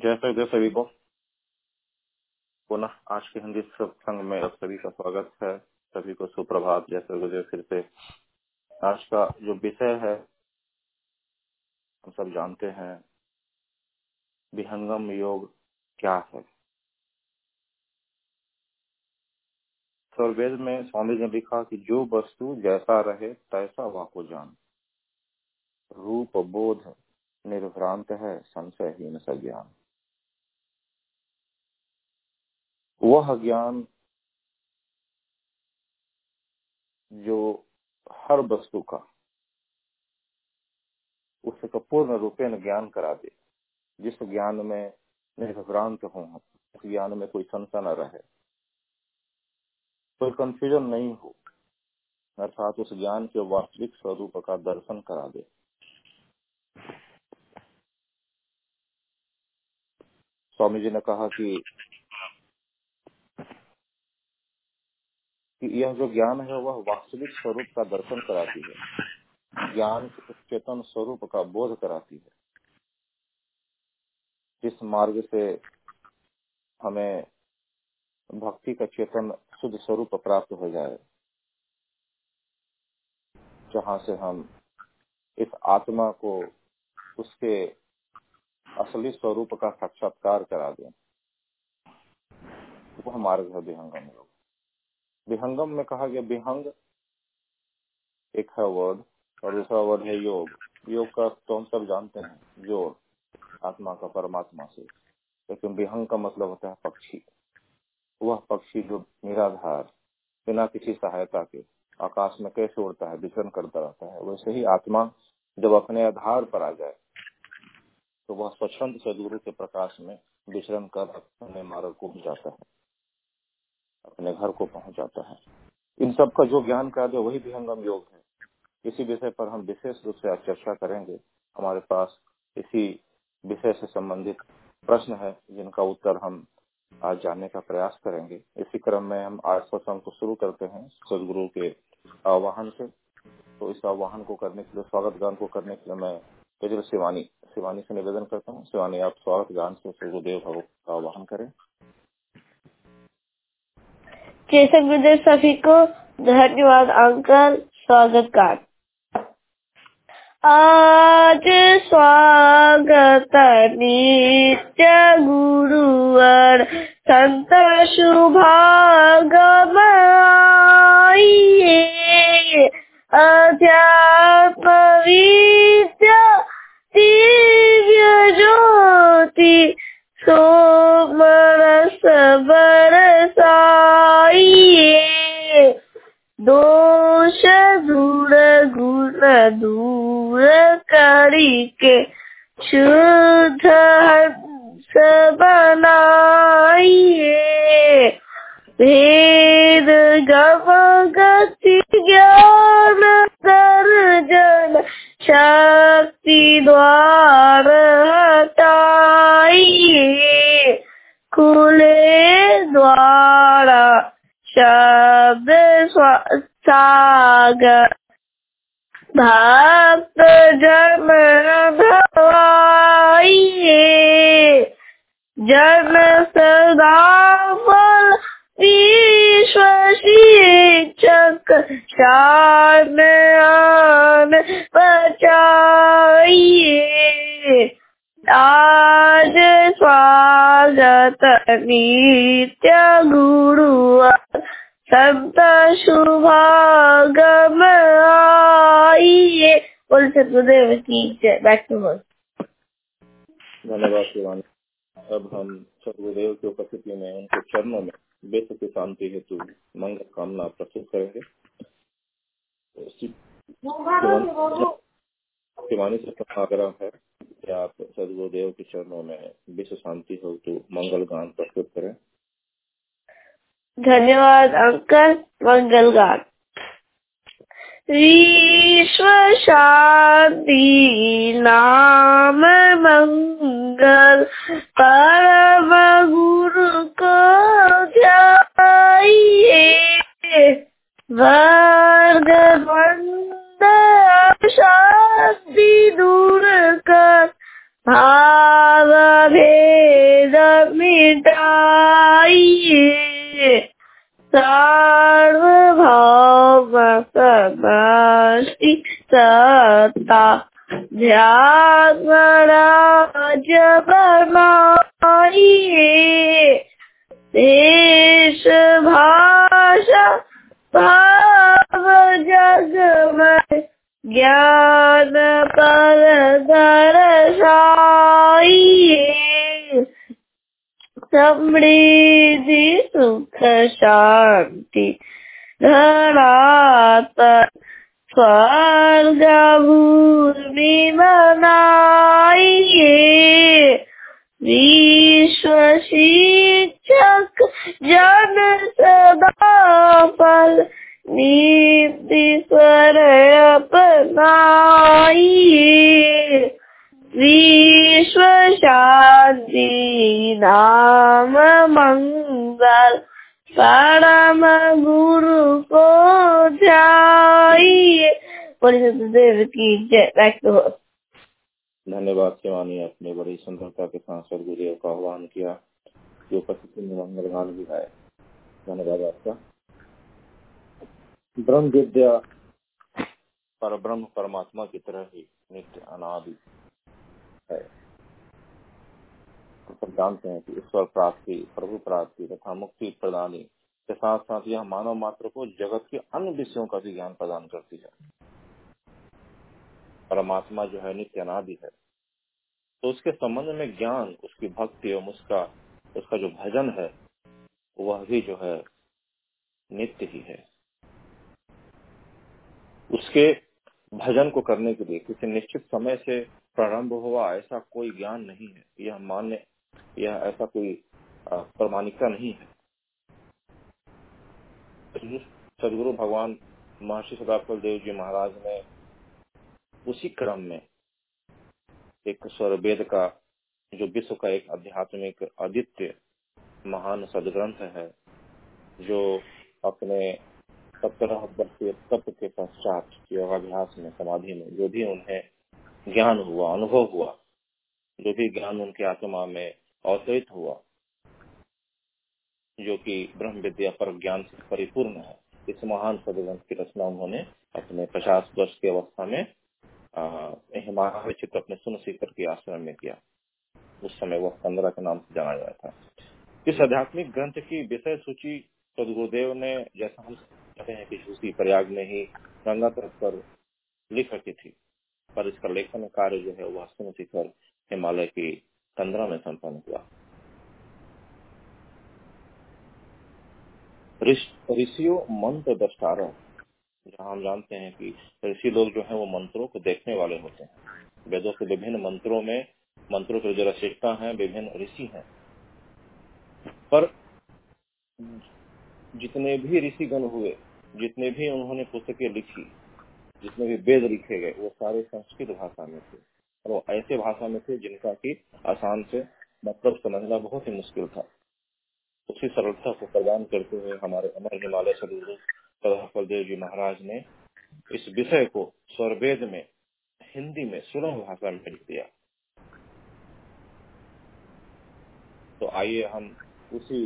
जय सर्वदेव सभी को पुनः आज के हिंदी सत्संग में आप सभी का स्वागत है। सभी को सुप्रभात। जय सर्वदेव। फिर से आज का जो विषय है हम सब जानते हैं, विहंगम योग क्या है। सर्ववेद में स्वामी जी ने लिखा कि जो वस्तु जैसा रहे तैसा वह को जान, रूप बोध निर्भ्रांत है, संशयहीन सा ज्ञान। वह ज्ञान जो हर वस्तु का उसका पूर्ण रूपेण ज्ञान करा दे, जिस ज्ञान में निर्भ्रांत हो, उस ज्ञान में कोई संशय न रहे, कोई कंफ्यूजन नहीं हो, अर्थात उस ज्ञान के वास्तविक स्वरूप का दर्शन करा दे। स्वामी जी ने कहा कि यह जो ज्ञान है वह वास्तविक स्वरूप का दर्शन कराती है, ज्ञान चेतन स्वरूप का बोध कराती है। जिस मार्ग से हमें भक्ति का चेतन शुद्ध स्वरूप प्राप्त हो जाए, जहाँ से हम इस आत्मा को उसके असली स्वरूप का साक्षात्कार करा दें, वह मार्ग है विहंगम योग। विहंगम में कहा गया विहंग एक है वर्ड और दूसरा वर्ड है योग। योग का तो हम सब जानते हैं, जोड़ आत्मा का परमात्मा से। लेकिन विहंग का मतलब होता है पक्षी। वह पक्षी जो निराधार बिना किसी सहायता के आकाश में कैसे उड़ता है, विचरण करता रहता है, वैसे ही आत्मा जब अपने आधार पर आ जाए तो वह स्वच्छंद सदगुरु के प्रकाश में विचरण कर अपने मार्ग को जाता है, अपने घर को पहुंच जाता है। इन सब का जो ज्ञान करा दे वही विहंगम योग है। इसी विषय पर हम विशेष रूप से आज चर्चा करेंगे। हमारे पास इसी विषय से संबंधित प्रश्न है जिनका उत्तर हम आज जानने का प्रयास करेंगे। इसी क्रम में हम आज सत्संग को शुरू करते हैं सदगुरु के आह्वान से। तो इस आह्वान को करने के लिए, स्वागत गान को करने के लिए मैं शिवानी से निवेदन करता हूँ। शिवानी, आप स्वागत गान से सदगुरुदेव भाव का आह्वान करें। जय सदगुरुदेव सभी को धन्यवाद अंकल। स्वागत गान। आज स्वागत नित्य गुरुवर संत शुभागम आइए, अध्यात्म विद्या दिव्य ज्योति सोमरस बरसाइए, दोष दूर गुण दूर करके शुद्ध हंस बनाइए, भेद गम गति ज्ञान दर्जन शक्ति द्वार हटाइए, खुले द्वारा शब्द सागर भक्त जन भवाइए, जन सदा फल विश्व शिक्षक शान बचाइए, आज स्वागत नित्य गुरु संत शुभागम आइए। बोल सदगुरुदेव की जय। Back to work. धन्यवाद शिवानी। अब हम सदगुरुदेव की उपस्थिति में उनके चरणों में विश्व की शांति हेतु मंगल कामना प्रस्तुत करेंगे। शिवानी से आग्रह है कि आप सदगुरुदेव के चरणों में विश्व शांति हेतु मंगल गान प्रस्तुत करें। धन्यवाद अंकल। मंगल गान। विश्व शांति नाम मंगल परम गुरु को ध्याइए, वर्ग बंद शांति दूर कर भाव भेद मिटाइए सार्वभौम समष्टि सत्ता ध्यान राज फरमाइए। देश भाषा भाव जग में ज्ञान पर दर्शाइए। समृद्धि सुख शांति धरातल स्वर्ग भूमि बनाइए। विश्व शिक्षक जन सदा फल नीति शरण अपनाइए। विश्व शांति नाम मंगल परम गुरु को जाइए। सदगुरुदेव की जय। Back to host. धन्यवाद शिवानी, आपने बड़ी सुंदरता के साथ सदगुरुदेव का आह्वान किया, जो उपस्थिति में मंगल गान भी गाया। धन्यवाद आपका। ब्रह्म विद्या पर ब्रह्म परमात्मा की तरह ही नित्य अनादि है। तो जानते हैं कि ईश्वर प्राप्ति, प्रभु प्राप्ति तथा मुक्ति प्रदानी के साथ साथ यह मानव मात्र को जगत के अन्य विषयों का भी ज्ञान प्रदान करती है। परमात्मा जो है नित्य अनादि है, तो उसके संबंध में ज्ञान, उसकी भक्ति एवं उसका जो भजन है वह भी जो है नित्य ही है। उसके भजन को करने के लिए किसी निश्चित समय से प्रारंभ हुआ ऐसा कोई ज्ञान नहीं है। यह ऐसा कोई प्रमाणिकता नहीं है। सदगुरु भगवान महर्षि सदाफल देव जी महाराज ने उसी क्रम में एक सर्ववेद का, जो विश्व का एक आध्यात्मिक आदित्य महान सदग्रंथ है, जो अपने 17 वर्षीय तप के पश्चात योगाभ्यास में, समाधि में जो भी उन्हें ज्ञान हुआ, अनुभव हुआ, जो भी ज्ञान उनके आत्मा में अवतरित हुआ, जो कि ब्रह्म विद्या पर ज्ञान से परिपूर्ण है, इस महान सदग्रंथ की रचना उन्होंने अपने 50 वर्ष की अवस्था में हिमालय चित्र अपने सुनशिखर के आश्रम में किया। उस समय वह 15 के नाम से जाना जाता था। इस आध्यात्मिक ग्रंथ की विषय सूची सदगुरुदेव ने, जैसा हम कहते हैं कि उसी प्रयाग में ही गंगा तट पर लिख रखी थी, पर इसका लेखन कार्य जो है वह सुनशिखर हिमालय की कंदरा में संपन्न हुआ। ऋषियों मंत्र दस्तारों, जहाँ हम जानते हैं कि ऋषि लोग जो हैं वो मंत्रों को देखने वाले होते हैं। वेदों के विभिन्न मंत्रों में, मंत्रों की जो रचयिता हैं विभिन्न ऋषि हैं, पर जितने भी ऋषिगण हुए, जितने भी उन्होंने पुस्तकें लिखी, जितने भी वेद लिखे गए, वो सारे संस्कृत भाषा में थे। और वो ऐसे भाषा में थे जिनका की आसान से मतलब समझना बहुत ही मुश्किल था। उसी सरलता को प्रदान करते हुए हमारे अमर हिमालय सदगुरु सदाफलदेव जी महाराज ने इस विषय को सर्ववेद में हिंदी में सुलभ भाषा में लिख दिया। तो आइए हम उसी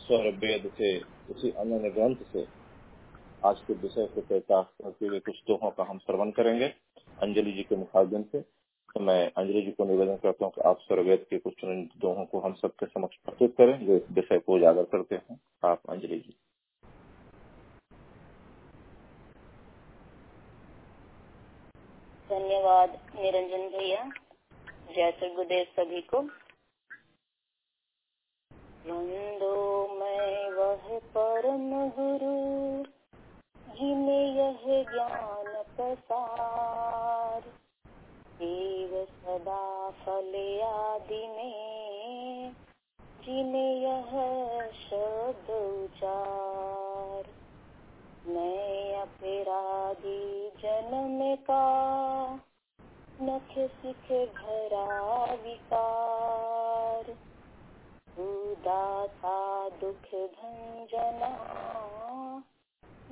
सर्ववेद से, उसी अन्य ग्रंथ से आज के विषय को चर्चा करते हुए कुछ दोहों का हम श्रवण करेंगे अंजलि जी के मुखातिब से। तो मैं अंजलि जी को निवेदन करता हूँ कि आप सर्ववेद के कुछ चुनिंदा दोहों को हम सबके समक्ष प्रस्तुत करें, जो इस विषय को उजागर करते हैं। आप अंजलि जी। धन्यवाद निरंजन भैया। जय सदगुरुदेव सभी को। वंदो मैं वह परम गुरु जिने यह ज्ञान प्रसार, देव सदा फल आदि में जिने यह शब्द उचार। मैं अपराधी जन्म का नख सिख भरा विकार, तू दाता दुख भंजना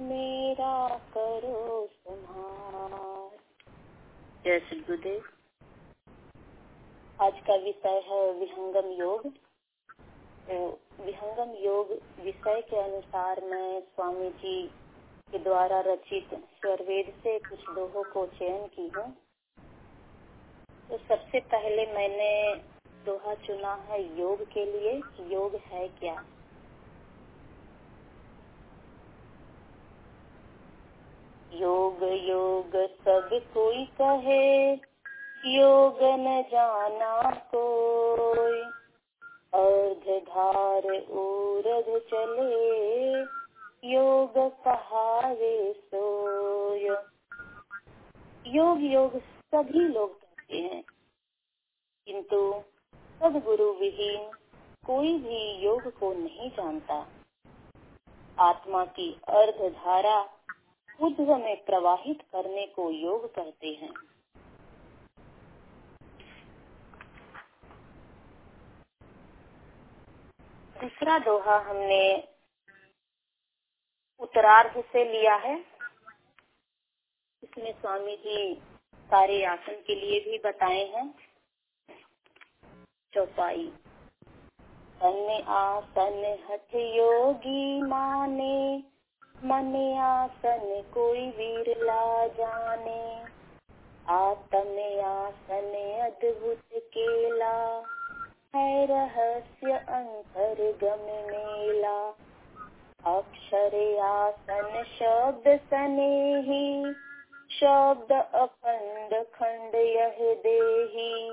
मेरा करो संहार। जय श्री गुरुदेव। आज का विषय है विहंगम योग। विहंगम योग विषय के अनुसार मैं स्वामी जी के द्वारा रचित सर्ववेद से कुछ दोहों को चयन की हूँ। तो सबसे पहले मैंने दोहा चुना है योग के लिए। योग है क्या? योग योग सब कोई कहे, योग न जाना कोई। अर्ध धार ऊर्ध चले, योग कहावे सोय। योग योग सभी लोग कहते हैं, किंतु सदगुरु विहीन कोई भी योग को नहीं जानता। आत्मा की अर्ध धारा ऊर्ध्व में प्रवाहित करने को योग कहते हैं। दूसरा दोहा हमने उत्तरार्ध से लिया है। इसमें स्वामी जी सारे आसन के लिए भी बताए हैं। चौपाई। तन आसन हठ योगी माने, मन आसन कोई वीरला जाने। आत्म आसन अद्भुत केला, है रहस्य अंतर गम मेला। अक्षर आसन शब्द सनेही, शब्द अपंद खंड यह देही।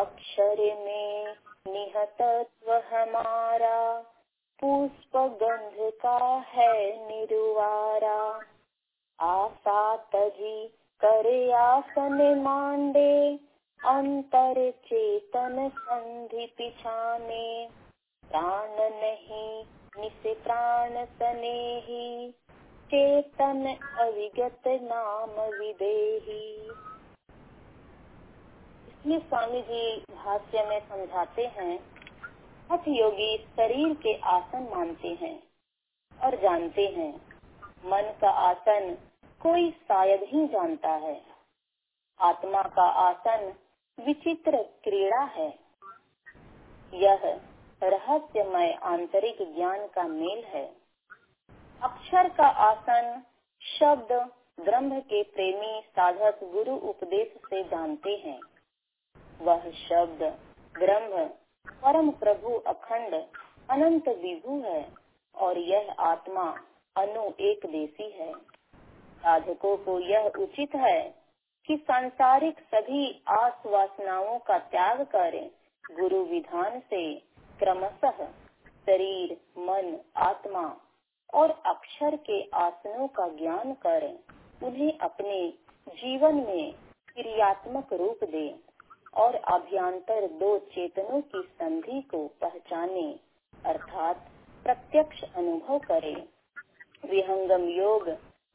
अक्षर में निहतत्व हमारा, पुष्प गंध का है निरुवारा। आसा तजी करे आसन मांडे, अंतर चेतन संधि पिछाने। प्राण नहीं निसे प्राण सनेही, चेतन अविगत नाम विदेही। इसमें स्वामी जी भाष्य में समझाते हैं, हठ योगी शरीर के आसन मानते हैं और जानते हैं। मन का आसन कोई शायद ही जानता है। आत्मा का आसन विचित्र क्रीड़ा है। यह रहस्यमय आंतरिक ज्ञान का मेल है। अक्षर का आसन शब्द ब्रह्म के प्रेमी साधक गुरु उपदेश से जानते हैं। वह शब्द ब्रह्म परम प्रभु अखंड अनंत विभु है और यह आत्मा अनु एक देशी है। साधकों को यह उचित है कि सांसारिक सभी आस वासनाओं का त्याग करें। गुरु विधान से क्रमशः शरीर, मन, आत्मा और अक्षर के आसनों का ज्ञान करें। उन्हें अपने जीवन में क्रियात्मक रूप दें और अभ्यांतर दो चेतनों की संधि को पहचाने, अर्थात प्रत्यक्ष अनुभव करें। विहंगम योग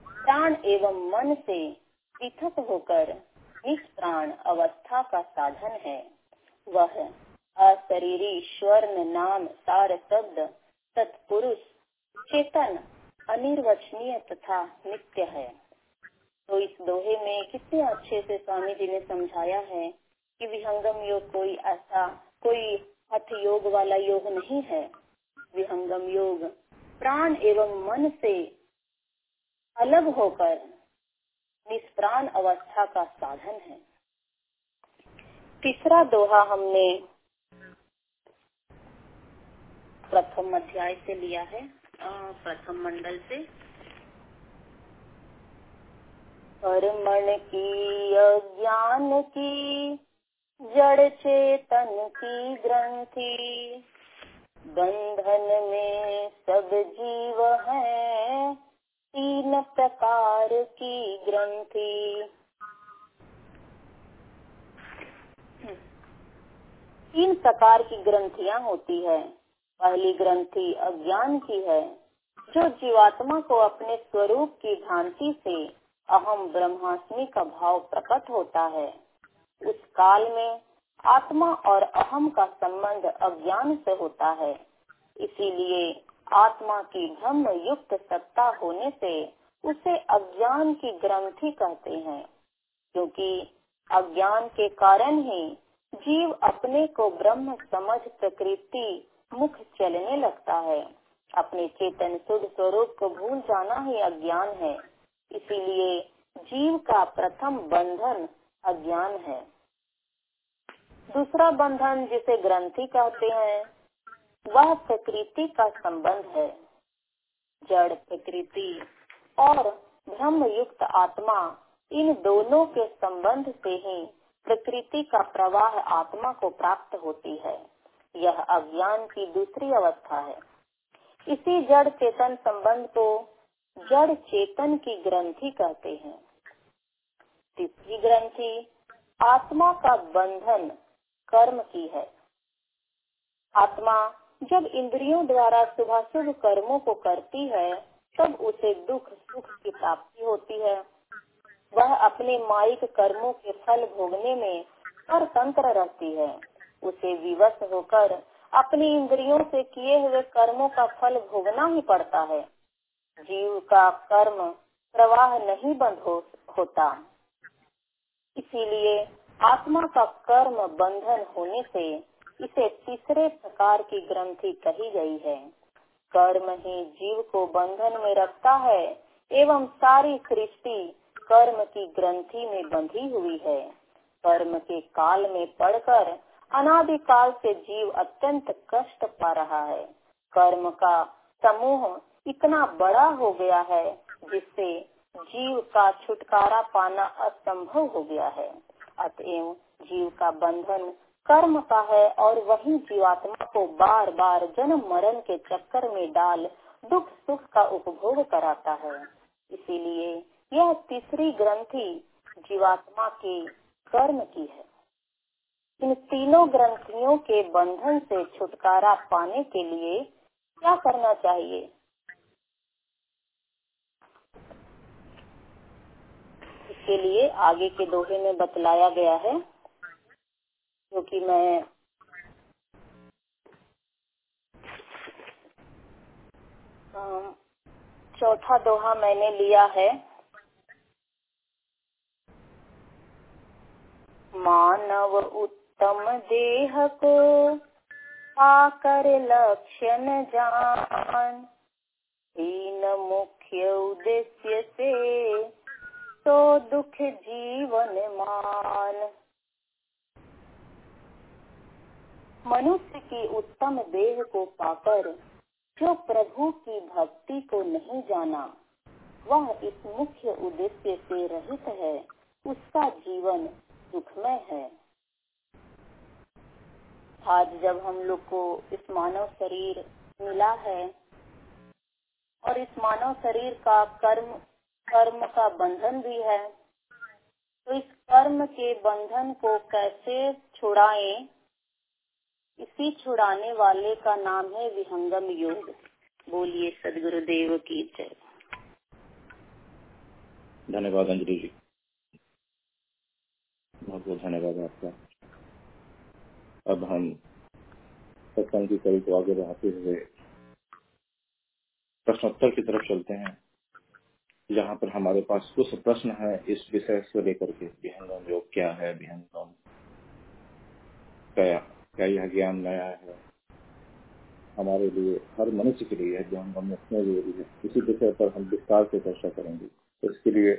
प्राण एवं मन से पृथक होकर निष्प्राण अवस्था का साधन है। वह अशरीरी स्वर्ण नाम सार शब्द तत्पुरुष चेतन अनिर्वचनीय तथा नित्य है। तो इस दोहे में कितने अच्छे से स्वामी जी ने समझाया है कि विहंगम योग कोई हठ योग वाला योग नहीं है। विहंगम योग प्राण एवं मन से अलग होकर निष्प्राण अवस्था का साधन है। तीसरा दोहा हमने प्रथम अध्याय से लिया है, प्रथम मंडल से। कर्मण की अज्ञान की, जड़ चेतन की ग्रंथि। बंधन में सब जीव हैं, तीन प्रकार की ग्रंथि। तीन प्रकार की ग्रंथियां होती है। पहली ग्रंथि अज्ञान की है, जो जीवात्मा को अपने स्वरूप की भ्रांति से अहम ब्रह्मास्मि का भाव प्रकट होता है। उस काल में आत्मा और अहम का संबंध अज्ञान से होता है। इसीलिए आत्मा की ब्रह्म युक्त सत्ता होने से उसे अज्ञान की ग्रंथि कहते हैं, क्योंकि अज्ञान के कारण ही जीव अपने को ब्रह्म समझ प्रकृति मुख चलने लगता है। अपने चेतन शुद्ध स्वरूप को भूल जाना ही अज्ञान है। इसीलिए जीव का प्रथम बंधन अज्ञान है। दूसरा बंधन जिसे ग्रंथि कहते हैं वह प्रकृति का संबंध है। जड़ प्रकृति और ब्रह्म युक्त आत्मा, इन दोनों के संबंध से ही प्रकृति का प्रवाह आत्मा को प्राप्त होती है। यह अज्ञान की दूसरी अवस्था है। इसी जड़ चेतन संबंध को जड़ चेतन की ग्रंथि कहते हैं। तीसरी ग्रंथि आत्मा का बंधन कर्म की है। आत्मा जब इंद्रियों द्वारा शुभाशुभ कर्मों को करती है तब उसे दुख सुख की प्राप्ति होती है। वह अपने मायिक कर्मों के फल भोगने में परतंत्र रहती है। उसे विवश होकर अपनी इंद्रियों से किए हुए कर्मों का फल भोगना ही पड़ता है। जीव का कर्म प्रवाह नहीं बंद होता। इसीलिए आत्मा का कर्म बंधन होने से इसे तीसरे प्रकार की ग्रंथि कही गई है। कर्म ही जीव को बंधन में रखता है एवं सारी सृष्टि कर्म की ग्रंथि में बंधी हुई है। कर्म के काल में पड़कर अनादिकाल से जीव अत्यंत कष्ट पा रहा है। कर्म का समूह इतना बड़ा हो गया है जिससे जीव का छुटकारा पाना असंभव हो गया है। अतएव जीव का बंधन कर्म का है और वही जीवात्मा को बार बार जन्म मरण के चक्कर में डाल दुख सुख का उपभोग कराता है। इसीलिए यह तीसरी ग्रंथि जीवात्मा के कर्म की है। इन तीनों ग्रंथियों के बंधन से छुटकारा पाने के लिए क्या करना चाहिए? इसके लिए आगे के दोहे में बतलाया गया है, जो कि मैं चौथा दोहा मैंने लिया है। मानव उत्तम देह को पाकर लक्षण जान, तीन मुख्य उद्देश्य से तो दुख जीवन मान। मनुष्य की उत्तम देह को पाकर जो प्रभु की भक्ति को नहीं जाना, वह इस मुख्य उद्देश्य से रहित है, उसका जीवन दुखमय है। आज जब हम लोग को इस मानव शरीर मिला है और इस मानव शरीर का कर्म का बंधन भी है, तो इस कर्म के बंधन को कैसे छुड़ाएं? इसी छुड़ाने वाले का नाम है विहंगम योग। बोलिए सद्गुरुदेव की जय। धन्यवाद अंजलि जी, बहुत बहुत धन्यवाद आपका। अब हम सत्संग की कड़ी को आगे बढ़ाते हुए प्रश्नोत्तर की तरफ चलते हैं, जहाँ पर हमारे पास कुछ प्रश्न है इस विषय से लेकर के। विहंगम योग क्या है, विहंगम क्या यह ज्ञान नया है हमारे लिए, हर मनुष्य के लिए, जो हम अपने लिए, इसी विषय पर हम विस्तार से चर्चा करेंगे। इसके लिए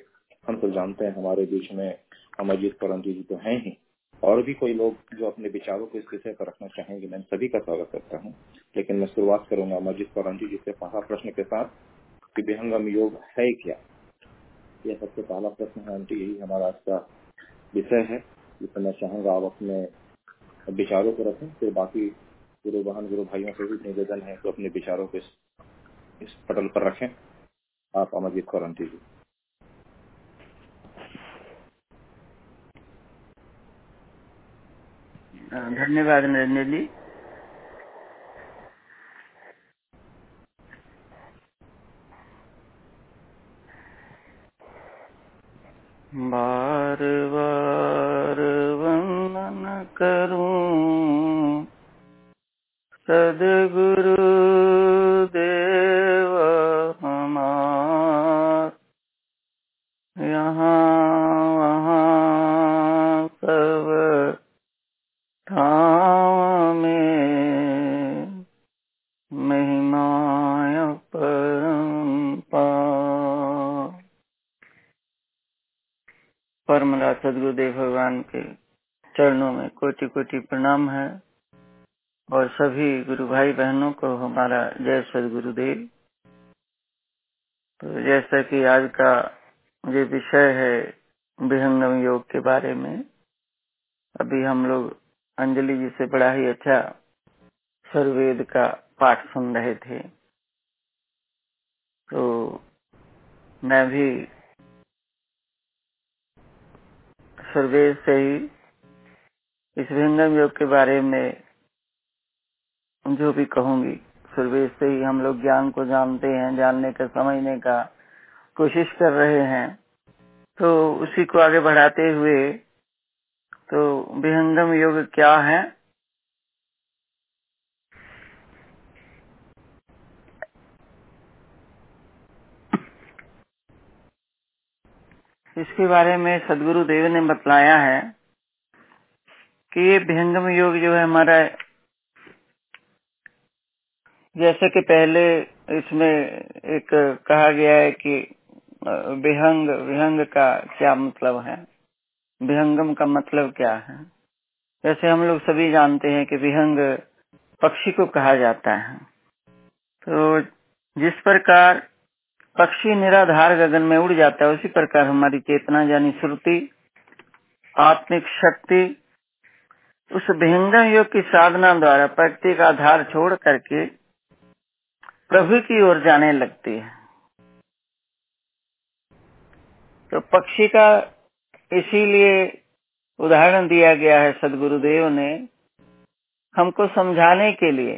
हम तो जानते हैं हमारे बीच में अमरजीत परम जी तो हैं ही, और भी कोई लोग जो अपने विचारों को इस विषय पर रखना चाहेंगे, मैं सभी का स्वागत करता हूँ। लेकिन मैं शुरुआत करूंगा अमरजीत परम जी जिससे पहला प्रश्न के साथ कि विहंगम योग है क्या। यह सबसे पहला प्रश्न है आंटी, यही हमारा आज का विषय है, जिससे मैं चाहूंगा आप अपने विचारों को रखें। फिर बाकी गुरु बहन गुरु भाइयों से भी निवेदन है तो अपने विचारों को इस पटल पर रखें। आप अमरजीत परम जी। धन्यवाद नरेंद्र जी। बार बार वंदन करूं सद्गुरु देव हमार, यहाँ वहाँ सब ठाव में परमराज सदगुरुदेव भगवान के चरणों में कोटि कोटि प्रणाम है और सभी गुरु भाई बहनों को हमारा जय सदगुरुदेव। तो जैसा कि आज का ये विषय है विहंगम योग के बारे में, अभी हम लोग अंजलि जी से बड़ा ही अच्छा सर्ववेद का पाठ सुन रहे थे, तो मैं भी सर्ववेद से ही इस विहंगम योग के बारे में जो भी कहूंगी सर्ववेद से ही हम लोग ज्ञान को जानते हैं, जानने का समझने का कोशिश कर रहे हैं। तो उसी को आगे बढ़ाते हुए तो विहंगम योग क्या है, इसके बारे में सदगुरु देव ने बतलाया है कि ये विहंगम योग जो है हमारा, जैसे कि पहले इसमें एक कहा गया है कि विहंग का क्या मतलब है, विहंगम का मतलब क्या है। जैसे हम लोग सभी जानते हैं कि विहंग पक्षी को कहा जाता है। तो जिस प्रकार पक्षी निराधार गगन में उड़ जाता है, उसी प्रकार हमारी चेतना यानी श्रुति आत्मिक शक्ति उस विहंगम योग की साधना द्वारा प्रकृति का आधार छोड़ करके प्रभु की ओर जाने लगती है। तो पक्षी का इसीलिए उदाहरण दिया गया है सदगुरुदेव ने हमको समझाने के लिए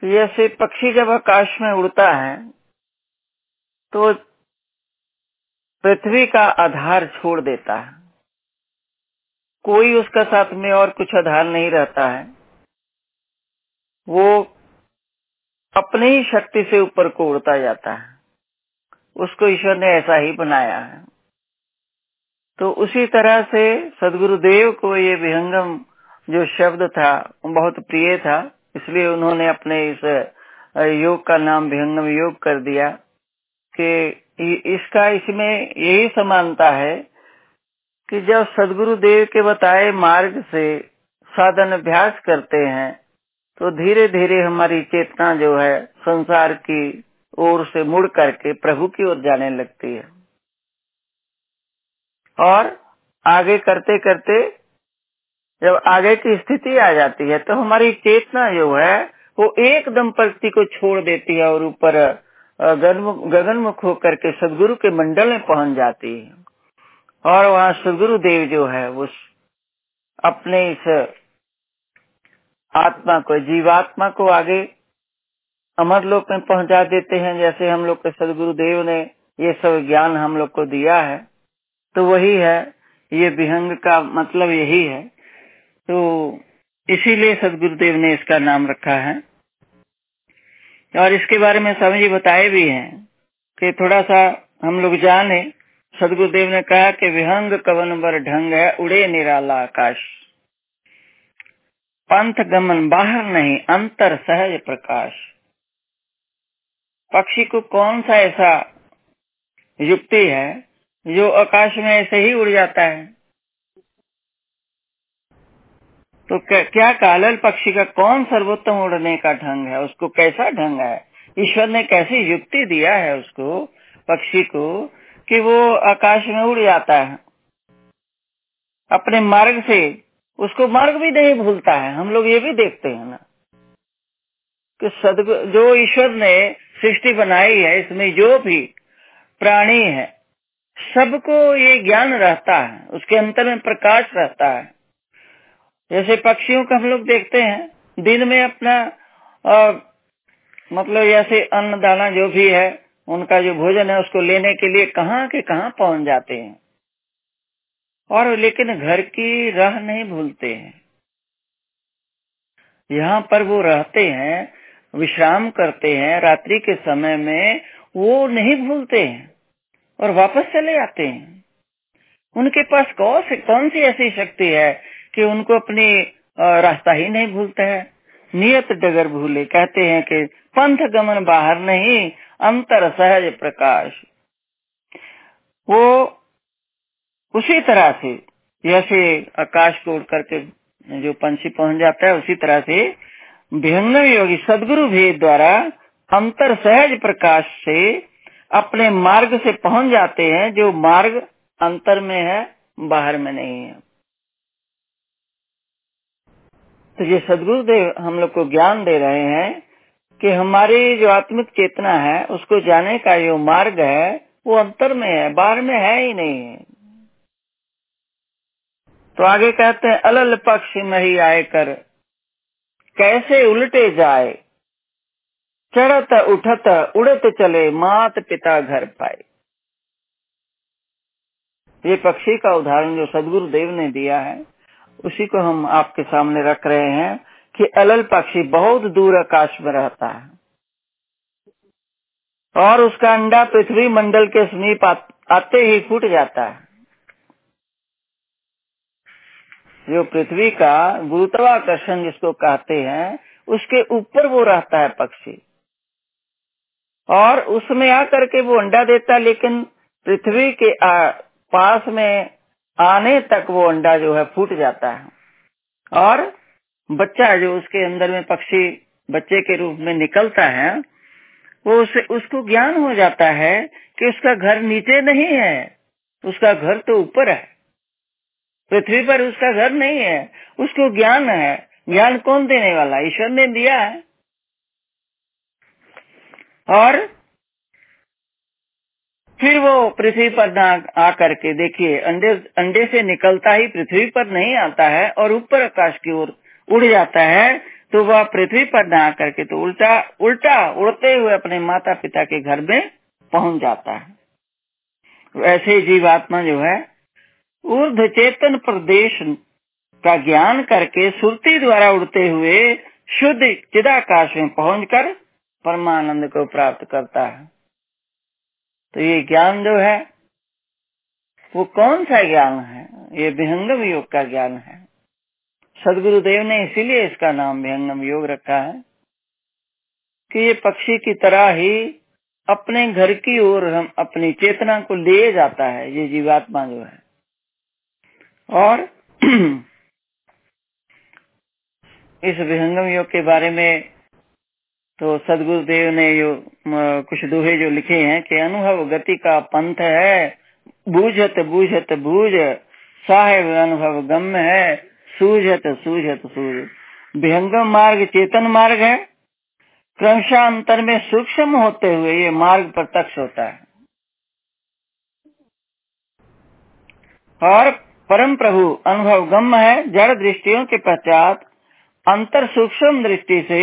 कि जैसे पक्षी जब आकाश में उड़ता है तो पृथ्वी का आधार छोड़ देता है, कोई उसका साथ में और कुछ आधार नहीं रहता है, वो अपनी ही शक्ति से ऊपर को उड़ता जाता है, उसको ईश्वर ने ऐसा ही बनाया है। तो उसी तरह से सदगुरुदेव को ये विहंगम जो शब्द था बहुत प्रिय था, इसलिए उन्होंने अपने इस योग का नाम विहंगम योग कर दिया कि इसका इसमें यही समानता है कि जब सदगुरुदेव के बताए मार्ग से साधन अभ्यास करते हैं तो धीरे धीरे हमारी चेतना जो है संसार की ओर से मुड़ करके प्रभु की ओर जाने लगती है और आगे करते करते जब आगे की स्थिति आ जाती है तो हमारी चेतना जो है वो एकदम प्रकृति को छोड़ देती है और ऊपर गगनमुख होकर के सदगुरु के मंडल में पहुंच जाती है और वहाँ सदगुरु देव जो है वो अपने इस आत्मा को जीवात्मा को आगे अमर लोक में पहुंचा देते हैं। जैसे हम लोग के सदगुरु देव ने ये सब ज्ञान हम लोग को दिया है, तो वही है ये विहंग का मतलब यही है। तो इसीलिए सदगुरुदेव ने इसका नाम रखा है और इसके बारे में स्वामी जी बताए भी हैं कि थोड़ा सा हम लोग जाने। सदगुरुदेव ने कहा कि विहंग कवन बर ढंग है उड़े निराला आकाश, पंथ गमन बाहर नहीं अंतर सहज प्रकाश। पक्षी को कौन सा ऐसा युक्ति है जो आकाश में ऐसे ही उड़ जाता है, तो क्या कालल पक्षी का कौन सर्वोत्तम उड़ने का ढंग है, उसको कैसा ढंग है, ईश्वर ने कैसी युक्ति दिया है उसको पक्षी को कि वो आकाश में उड़ जाता है अपने मार्ग से, उसको मार्ग भी नहीं भूलता है। हम लोग ये भी देखते हैं ना कि सदगुरु जो ईश्वर ने सृष्टि बनाई है इसमें जो भी प्राणी है सबको ये ज्ञान रहता है, उसके अंतर में प्रकाश रहता है। जैसे पक्षियों का हम लोग देखते हैं दिन में अपना मतलब जैसे अन्न दाना जो भी है उनका जो भोजन है उसको लेने के लिए कहाँ के कहाँ पहुंच जाते हैं और लेकिन घर की राह नहीं भूलते हैं, यहाँ पर वो रहते हैं, विश्राम करते हैं रात्रि के समय में, वो नहीं भूलते हैं और वापस चले आते हैं। उनके पास कौन सी ऐसी शक्ति है कि उनको अपनी रास्ता ही नहीं भूलता है। नियत डगर भूले कहते हैं कि पंथ गमन बाहर नहीं अंतर सहज प्रकाश। वो उसी तरह से जैसे आकाश को उड़ करके जो पंछी पहुंच जाता है, उसी तरह से विहंगम योगी सदगुरु भेद द्वारा अंतर सहज प्रकाश से अपने मार्ग से पहुंच जाते हैं, जो मार्ग अंतर में है, बाहर में नहीं है। तो ये सदगुरुदेव हम लोग को ज्ञान दे रहे हैं कि हमारी जो आत्मिक चेतना है, उसको जाने का जो मार्ग है वो अंतर में है, बाहर में है ही नहीं है। तो आगे कहते हैं, अलल पक्ष नहीं आए कर कैसे उलटे जाए, चढ़त उठत उड़त चले मात पिता घर पाए। ये पक्षी का उदाहरण जो सदगुरुदेव ने दिया है, उसी को हम आपके सामने रख रहे हैं कि अलल पक्षी बहुत दूर आकाश में रहता है और उसका अंडा पृथ्वी मंडल के समीप आते ही फूट जाता है। जो पृथ्वी का गुरुत्वाकर्षण जिसको कहते हैं, उसके ऊपर वो रहता है पक्षी और उसमें आकर के वो अंडा देता है, लेकिन पृथ्वी के पास में आने तक वो अंडा जो है फूट जाता है और बच्चा जो उसके अंदर में पक्षी बच्चे के रूप में निकलता है, वो उसको ज्ञान हो जाता है कि उसका घर नीचे नहीं है, उसका घर तो ऊपर है, पृथ्वी पर उसका घर नहीं है। उसको ज्ञान है। ज्ञान कौन देने वाला? ईश्वर ने दिया है। और फिर वो पृथ्वी पर ना आकर के, देखिए, अंडे से निकलता ही पृथ्वी पर नहीं आता है और ऊपर आकाश की ओर उड़ जाता है, तो वह पृथ्वी पर ना आकर के तो उल्टा उड़ते हुए अपने माता पिता के घर में पहुंच जाता है। वैसे जीवात्मा जो है ऊर्ध्व चेतन प्रदेश का ज्ञान करके सुरती द्वारा उड़ते हुए शुद्ध चिदाकाश में पहुंचकर परमानंद को प्राप्त करता है। तो ये ज्ञान जो है वो कौन सा ज्ञान है? ये विहंगम योग का ज्ञान है। सदगुरुदेव ने इसीलिए इसका नाम विहंगम योग रखा है कि ये पक्षी की तरह ही अपने घर की ओर हम अपनी चेतना को ले जाता है, ये जीवात्मा जो है। और इस विहंगम योग के बारे में तो सदगुरुदेव ने जो कुछ दोहे जो लिखे हैं कि अनुभव गति का पंथ है, बूझत बूझत बूझ साहेब अनुभव गम्य है, सूझत सूझत सूझ। विहंगम मार्ग चेतन मार्ग है, क्रमशः अंतर में सूक्ष्म होते हुए ये मार्ग प्रत्यक्ष होता है। और परम प्रभु अनुभव गम्य है, जड़ दृष्टियों के पश्चात अंतर सूक्ष्म दृष्टि से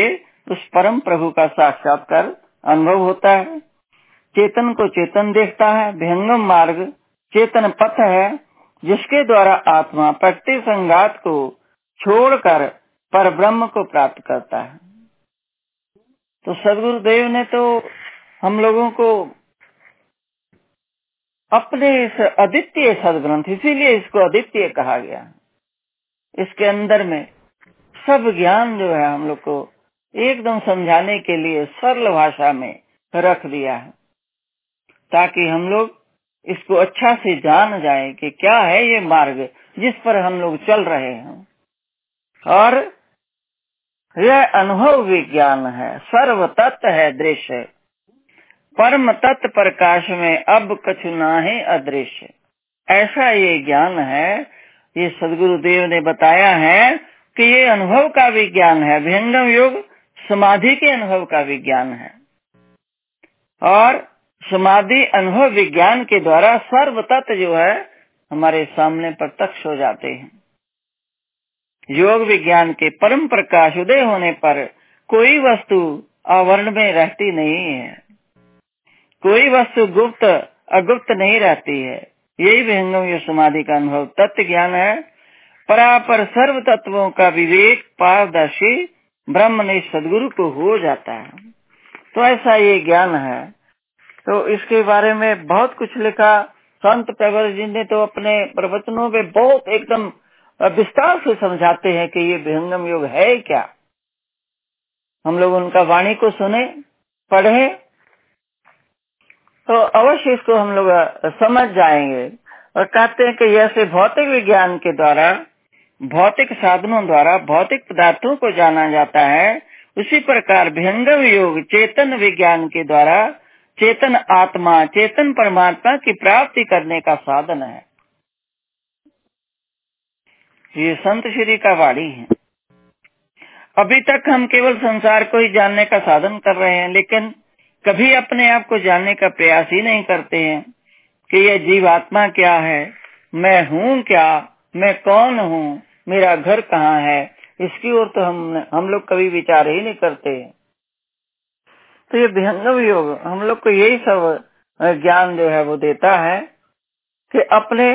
उस परम प्रभु का साक्षात्कार अनुभव होता है। चेतन को चेतन देखता है। विहंगम मार्ग चेतन पथ है, जिसके द्वारा आत्मा प्रकृति संघात को छोड़कर परब्रह्म को प्राप्त करता है। तो सदगुरुदेव ने तो हम लोगों को अपने इस अद्वितीय सदग्रंथ, इसीलिए इसको अद्वितीय कहा गया, इसके अंदर में सब ज्ञान जो है हम लोग को एकदम समझाने के लिए सरल भाषा में रख दिया है, ताकि हम लोग इसको अच्छा से जान जाए कि क्या है ये मार्ग जिस पर हम लोग चल रहे हैं। और यह अनुभव विज्ञान है, सर्व तत्व है दृश्य, परम तत्व प्रकाश में अब कछु नाहे अदृश्य, ऐसा ये ज्ञान है। ये सदगुरुदेव ने बताया है कि ये अनुभव का विज्ञान है। विहंगम योग समाधि के अनुभव का विज्ञान है और समाधि अनुभव विज्ञान के द्वारा सर्व तत्व जो है हमारे सामने प्रत्यक्ष हो जाते हैं। योग विज्ञान के परम प्रकाश उदय होने पर कोई वस्तु आवरण में रहती नहीं है, कोई वस्तु गुप्त अगुप्त नहीं रहती है। यही विहंगम योग समाधि का अनुभव तत्व ज्ञान है। परापर सर्व तत्वों का विवेक पारदर्शी ब्रह्मनिष्ठ सदगुरु को हो जाता है। तो ऐसा ये ज्ञान है। तो इसके बारे में बहुत कुछ लिखा संत प्रवर जी ने, तो अपने प्रवचनों में बहुत एकदम विस्तार से समझाते हैं कि ये विहंगम योग है क्या। हम लोग उनका वाणी को सुने, पढ़े, तो अवश्य इसको हम लोग समझ जाएंगे। और कहते हैं कि ऐसे भौतिक विज्ञान के द्वारा, भौतिक साधनों द्वारा भौतिक पदार्थों को जाना जाता है, उसी प्रकार भयंगम योग चेतन विज्ञान के द्वारा चेतन आत्मा, चेतन परमात्मा की प्राप्ति करने का साधन है। ये संत श्री का वाणी है। अभी तक हम केवल संसार को ही जानने का साधन कर रहे हैं, लेकिन कभी अपने आप को जानने का प्रयास ही नहीं करते हैं कि यह जीवात्मा क्या है, मैं हूँ क्या, मैं कौन हूँ, मेरा घर कहाँ है, इसकी ओर तो हम लोग कभी विचार ही नहीं करते। तो ये विहंगम योग हम लोग को यही सब ज्ञान जो है वो देता है कि अपने,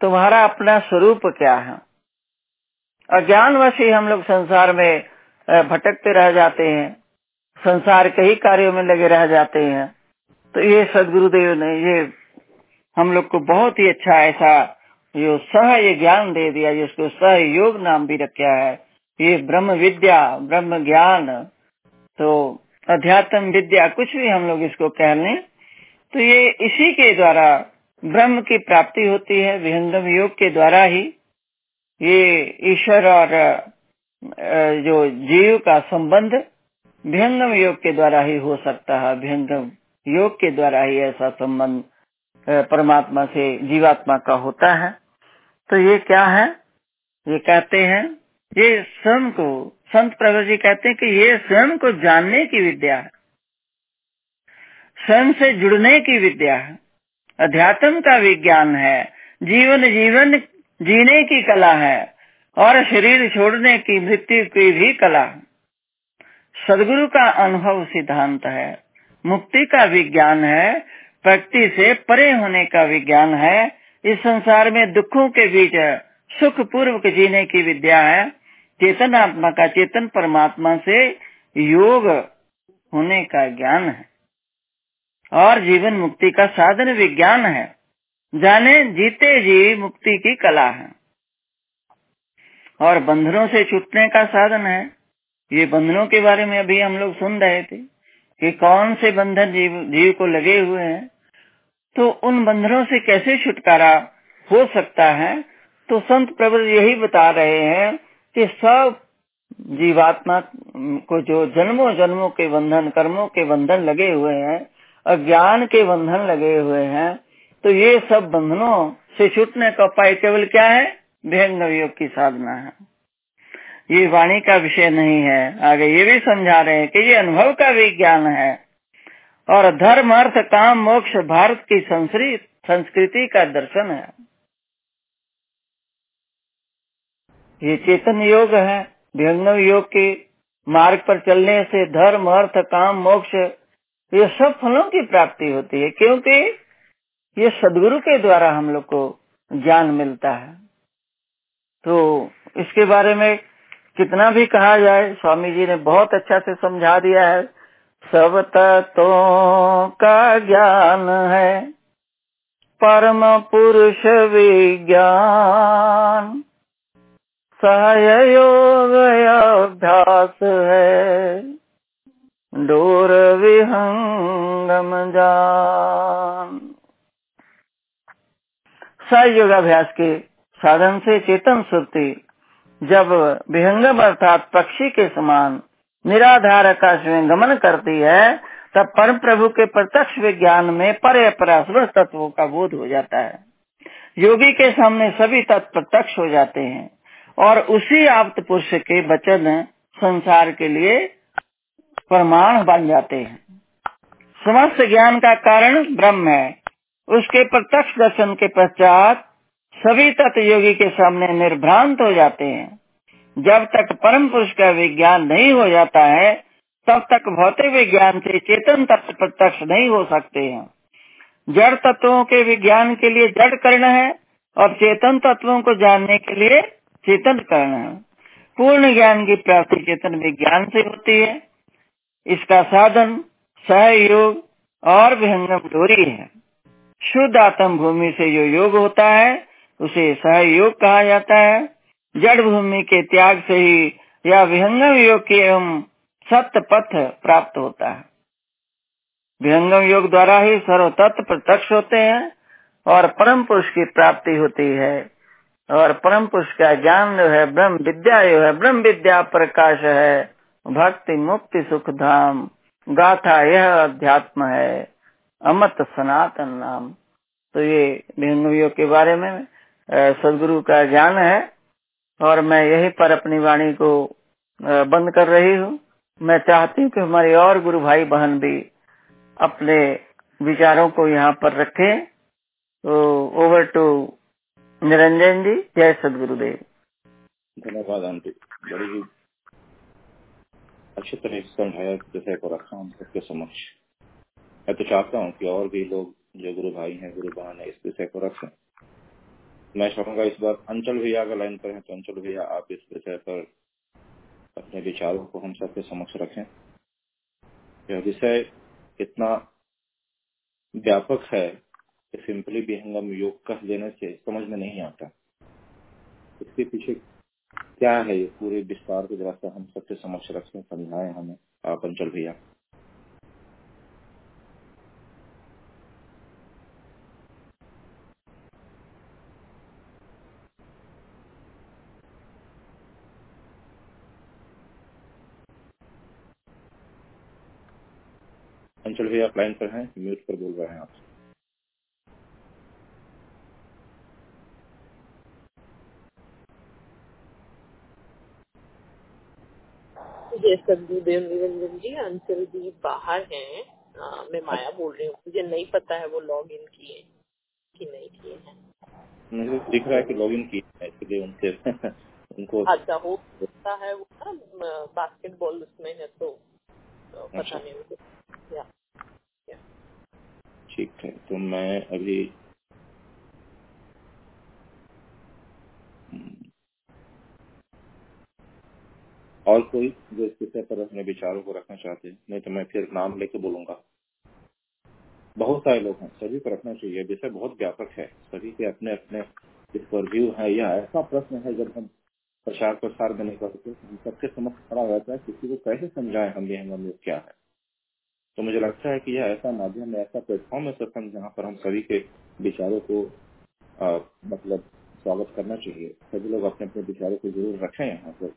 तुम्हारा अपना स्वरूप क्या है। अज्ञानवश ही हम लोग संसार में भटकते रह जाते हैं, संसार के ही कार्यों में लगे रह जाते हैं। तो ये सदगुरुदेव ने ये हम लोग को बहुत ही अच्छा ऐसा जो सह ये ज्ञान दे दिया, जिसको सह योग नाम भी रखा है। ये ब्रह्म विद्या, ब्रह्म ज्ञान, तो अध्यात्म विद्या, कुछ भी हम लोग इसको कह लें, तो ये इसी के द्वारा ब्रह्म की प्राप्ति होती है। विहंगम योग के द्वारा ही ये ईश्वर और जो जीव का संबंध विहंगम योग के द्वारा ही हो सकता है। विहंगम योग के द्वारा ही ऐसा संबंध परमात्मा से जीवात्मा का होता है। तो ये क्या है, ये कहते हैं ये स्वयं को, संत प्रभु जी कहते हैं कि ये स्वयं को जानने की विद्या है, स्वयं से जुड़ने की विद्या है, अध्यात्म का विज्ञान है, जीवन जीने की कला है और शरीर छोड़ने की, मृत्यु की भी कला। सदगुरु का अनुभव सिद्धांत है, मुक्ति का विज्ञान है, प्रकृति से परे होने का विज्ञान है, इस संसार में दुखों के बीच सुख पूर्वक जीने की विद्या है, चेतन आत्मा का, चेतन परमात्मा से योग होने का ज्ञान है और जीवन मुक्ति का साधन विज्ञान है, जाने जीते जी मुक्ति की कला है और बंधनों से छूटने का साधन है। ये बंधनों के बारे में अभी हम लोग सुन रहे थे कि कौन से बंधन जीव को लगे हुए हैं, तो उन बंधनों से कैसे छुटकारा हो सकता है। तो संत प्रभु यही बता रहे हैं कि सब जीवात्मा को जो जन्मों जन्मों के बंधन, कर्मों के बंधन लगे हुए हैं, अज्ञान के बंधन लगे हुए हैं, तो ये सब बंधनों से छूटने का उपाय केवल क्या है, विहंगम योग की साधना है। ये वाणी का विषय नहीं है। आगे ये भी समझा रहे हैं कि ये अनुभव का विज्ञान है और धर्म, अर्थ, काम, मोक्ष भारत की संस्कृति का दर्शन है। ये चेतन योग है। विहंगम योग के मार्ग पर चलने से धर्म, अर्थ, काम, मोक्ष, ये सब फलों की प्राप्ति होती है, क्योंकि ये सदगुरु के द्वारा हम लोग को ज्ञान मिलता है। तो इसके बारे में कितना भी कहा जाए, स्वामी जी ने बहुत अच्छा से समझा दिया है। सब तत्वों का ज्ञान है परम पुरुष विज्ञान, सहय योग अभ्यास है डोर विहंगम जान। सहय योगाभ्यास के साधन से चेतन सुरती जब विहंगम अर्थात पक्षी के समान निराधार आकाश में गमन करती है, तब परम प्रभु के प्रत्यक्ष विज्ञान में परे परास्पर तत्वों का बोध हो जाता है। योगी के सामने सभी तत्व प्रत्यक्ष हो जाते हैं और उसी आप्त पुरुष के वचन संसार के लिए प्रमाण बन जाते हैं। समस्त ज्ञान का कारण ब्रह्म है, उसके प्रत्यक्ष दर्शन के पश्चात सभी तत्व योगी के सामने निर्भ्रांत हो जाते हैं। जब तक परम पुरुष का विज्ञान नहीं हो जाता है, तब तक भौतिक विज्ञान से चेतन तत्व प्रत्यक्ष नहीं हो सकते हैं। जड़ तत्वों के विज्ञान के लिए जड़ करण है और चेतन तत्वों को जानने के लिए चेतन करण है। पूर्ण ज्ञान की प्राप्ति चेतन विज्ञान से होती है। इसका साधन सहयोग और विहंगम डोरी है। शुद्ध आत्म भूमि से जो योग होता है उसे सहयोग कहा जाता है। जड़ भूमि के त्याग से ही या विहंगम योग के एवं सत्य पथ प्राप्त होता है। विहंगम योग द्वारा ही सर्व तत्व प्रत्यक्ष होते हैं और परम पुरुष की प्राप्ति होती है। और परम पुरुष का ज्ञान जो है ब्रह्म विद्या जो है, ब्रह्म विद्या प्रकाश है, भक्ति मुक्ति सुख धाम गाथा यह अध्यात्म है, अमत सनातन नाम। तो ये विष्णुवियों के बारे में सदगुरु का ज्ञान है और मैं यही पर अपनी वाणी को बंद कर रही हूँ। मैं चाहती हूँ कि हमारे और गुरु भाई बहन भी अपने विचारों को यहाँ पर रखें। तो ओवर टू निरंजन जी। जय सदगुरुदेव। धन्यवाद आंटी, बड़ी ही अच्छे तरह समझाया विषय को रखा हम सबके समक्ष। मैं तो चाहता हूँ कि और भी लोग जो गुरु भाई हैं गुरु बहन है इस विषय को रखें। मैं चाहूंगा इस बार अंचल भैया अगर लाइन पर हैं तो अंचल भैया आप इस विषय पर अपने विचारों को हम सबके समक्ष रखें। यह विषय इतना व्यापक है कि सिंपली विहंगम योग कह देने से समझ में नहीं आता। इसके पीछे क्या है ये पूरे विस्तार को जरा सा हम सबके समक्ष रखें, समझाएं हमें आप अंचल भैया। अंचल भैया आप लाइन पर हैं, म्यूट पर बोल रहे हैं आप। ये सदगुरुदेव निरंजन जी, अंचल जी बाहर हैं। मैं माया बोल रही हूँ। मुझे नहीं पता है वो लॉग इन किए कि नहीं किए हैं। मुझे दिख रहा है कि लॉग इन किए इसलिए उनसे उनको अच्छा हो सकता है वो ना बास्केटबॉल उसमें है तो पता नहीं मुझे। ठीक है, तो मैं अभी और कोई जो इस विषय पर अपने विचारों को रखना चाहते हैं, नहीं तो मैं फिर नाम लेके बोलूंगा। बहुत सारे लोग हैं, सभी पर रखना चाहिए। विषय बहुत व्यापक है, सभी के अपने अपने इस पर व्यू है। यह ऐसा प्रश्न है जब हम प्रचार प्रसार में नहीं करते हम सबके समक्ष खड़ा रहता है, किसी को कैसे समझाएं हम ये हम क्या है। तो मुझे लगता है कि यह ऐसा माध्यम है, ऐसा प्लेटफॉर्म है सत्संग, जहाँ पर हम सभी के विचारों को मतलब स्वागत करना चाहिए। सभी लोग अपने अपने विचारों को जरूर रखें यहाँ पर।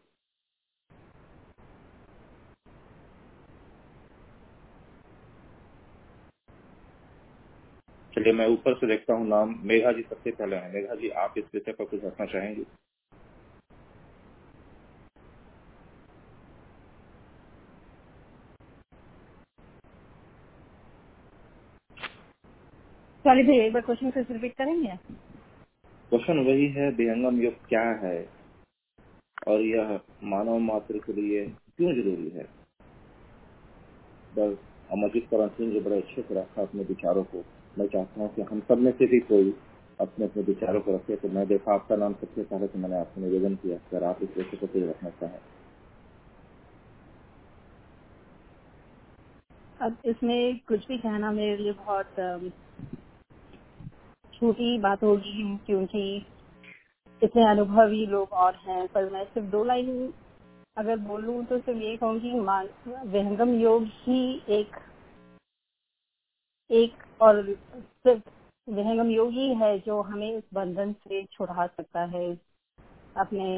चलिए मैं ऊपर से देखता हूँ नाम। मेघा जी सबसे पहले हैं। मेघा जी आप इस विषय पर कुछ रखना चाहेंगे? सॉरी भैया, एक बार क्वेश्चन फिर रिपीट करेंगे। क्वेश्चन वही है, विहंगम योग क्या है और यह मानव मात्र के लिए क्यों जरूरी है। बस अमरजीत परंतु जो बड़े अच्छे से रखा अपने विचारों को, मैं चाहता हूँ कि हम सब में से भी कोई अपने अपने विचारों को रखे। तो मैं देखा आपका नाम सबसे पहले, तो मैंने आपको निवेदन किया अगर आप इस विषय को फिर रखना चाहें। अब इसमें कुछ भी कहना मेरे लिए बहुत छोटी बात होगी क्योंकि इतने अनुभवी लोग और हैं, पर मैं सिर्फ दो लाइन अगर बोलूं तो सिर्फ ये कहूँगी विहंगम योग ही एक और सिर्फ विहंगम योग ही है जो हमें इस बंधन से छुड़ा सकता है, अपने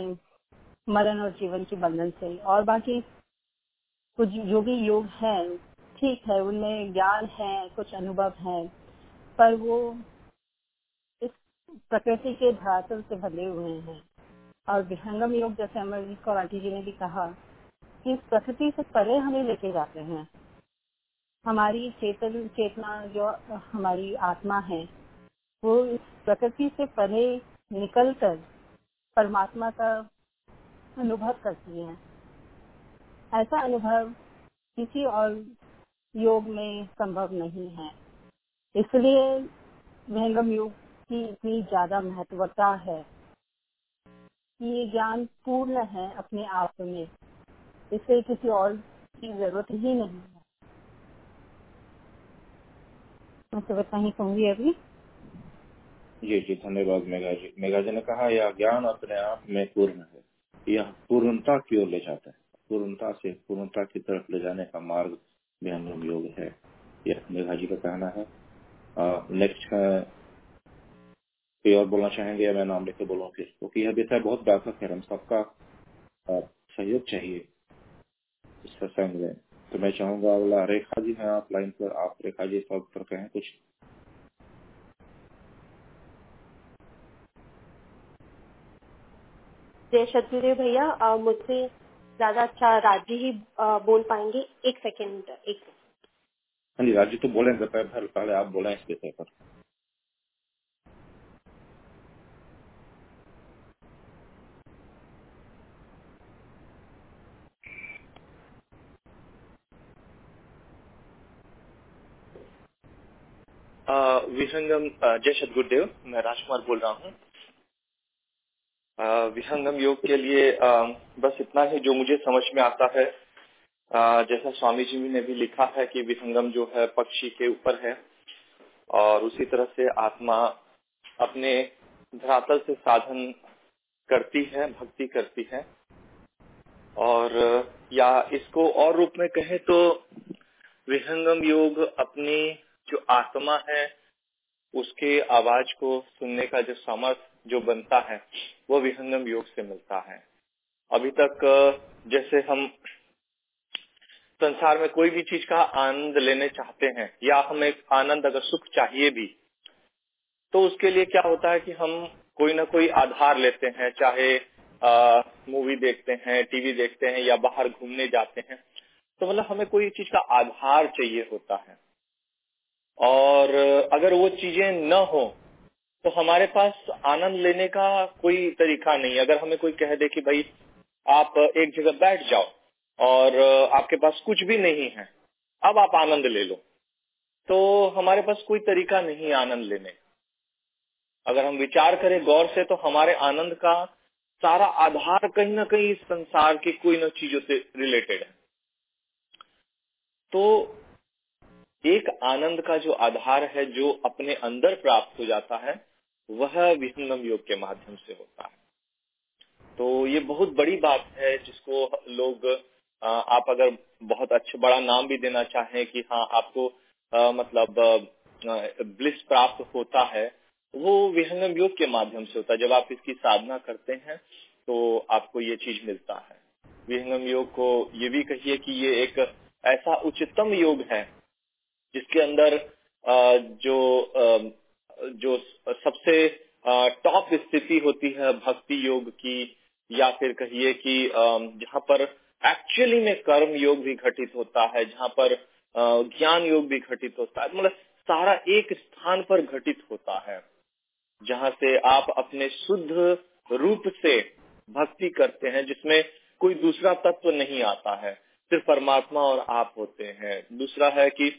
मरण और जीवन के बंधन से। और बाकी कुछ जो भी योग है ठीक है, उनमें ज्ञान है, कुछ अनुभव है, पर वो प्रकृति के धरातल से बंधे हुए हैं। और विहंगम योग जैसे अमरजीत कौर आंटी जी ने भी कहा कि प्रकृति से परे हमें लेके जाते हैं। हमारी चेतना जो हमारी आत्मा है वो इस प्रकृति से परे निकलकर परमात्मा का अनुभव करती है। ऐसा अनुभव किसी और योग में संभव नहीं है, इसलिए विहंगम योग की इतनी ज्यादा महत्वता है कि ये ज्ञान पूर्ण है अपने आप में, इसे किसी और की जरूरत ही नहीं है। मैं तो बता ही कहूँगी अभी। जी धन्यवाद मेघा जी। मेघा जी ने कहा यह ज्ञान अपने आप में पूर्ण है, यह पूर्णता की ओर ले जाता है। पूर्णता से पूर्णता की तरफ ले जाने का मार्ग विहंगम योग है, यह मेघा जी का कहना है। नेक्स्ट कोई और बोलना चाहेंगे या मैं नाम लेके बोलूँ फिर, क्योंकि यह विषय बहुत व्यापक है, हम सबका सहयोग चाहिए इस सत्संग में। तो मैं चाहूंगा अगला रेखा जी है, आप लाइन पर, आप रेखा जी सॉल्व करते हैं कुछ। जय सतगुरुदेव भैया, मुझसे ज्यादा अच्छा राजी ही बोल पाएंगे। एक सेकेंड। हाँ जी राजी तो बोलेंगे, पहले आप बोले इस विषय पर। विहंगम, जय सद्गुरुदेव, मैं राजकुमार बोल रहा हूँ। विहंगम योग के लिए बस इतना ही जो मुझे समझ में आता है। जैसा स्वामी जी ने भी लिखा है कि विहंगम जो है पक्षी के ऊपर है, और उसी तरह से आत्मा अपने धरातल से साधन करती है, भक्ति करती है। और या इसको और रूप में कहे तो विहंगम योग अपनी जो आत्मा है उसके आवाज को सुनने का जो सामर्थ जो बनता है वो विहंगम योग से मिलता है। अभी तक जैसे हम संसार में कोई भी चीज का आनंद लेने चाहते हैं या हमें आनंद अगर सुख चाहिए भी तो उसके लिए क्या होता है कि हम कोई ना कोई आधार लेते हैं, चाहे मूवी देखते हैं, टीवी देखते हैं या बाहर घूमने जाते हैं। तो मतलब हमें कोई चीज का आधार चाहिए होता है, और अगर वो चीजें न हो तो हमारे पास आनंद लेने का कोई तरीका नहीं। अगर हमें कोई कह दे कि भाई आप एक जगह बैठ जाओ और आपके पास कुछ भी नहीं है, अब आप आनंद ले लो, तो हमारे पास कोई तरीका नहीं आनंद लेने। अगर हम विचार करें गौर से तो हमारे आनंद का सारा आधार कहीं ना कहीं इस संसार की कोई ना चीजों से रिलेटेड है। तो एक आनंद का जो आधार है जो अपने अंदर प्राप्त हो जाता है वह विहंगम योग के माध्यम से होता है। तो ये बहुत बड़ी बात है जिसको लोग, आप अगर बहुत अच्छा बड़ा नाम भी देना चाहें कि हाँ आपको मतलब ब्लिस प्राप्त होता है, वो विहंगम योग के माध्यम से होता है। जब आप इसकी साधना करते हैं तो आपको ये चीज मिलता है। विहंगम योग को ये भी कहिए कि ये एक ऐसा उच्चतम योग है जिसके अंदर जो सबसे टॉप स्थिति होती है भक्ति योग की, या फिर कहिए कि जहाँ पर एक्चुअली में कर्म योग भी घटित होता है, जहाँ पर ज्ञान योग भी घटित होता है, मतलब सारा एक स्थान पर घटित होता है, जहाँ से आप अपने शुद्ध रूप से भक्ति करते हैं, जिसमें कोई दूसरा तत्व नहीं आता है, सिर्फ परमात्मा और आप होते हैं। दूसरा है कि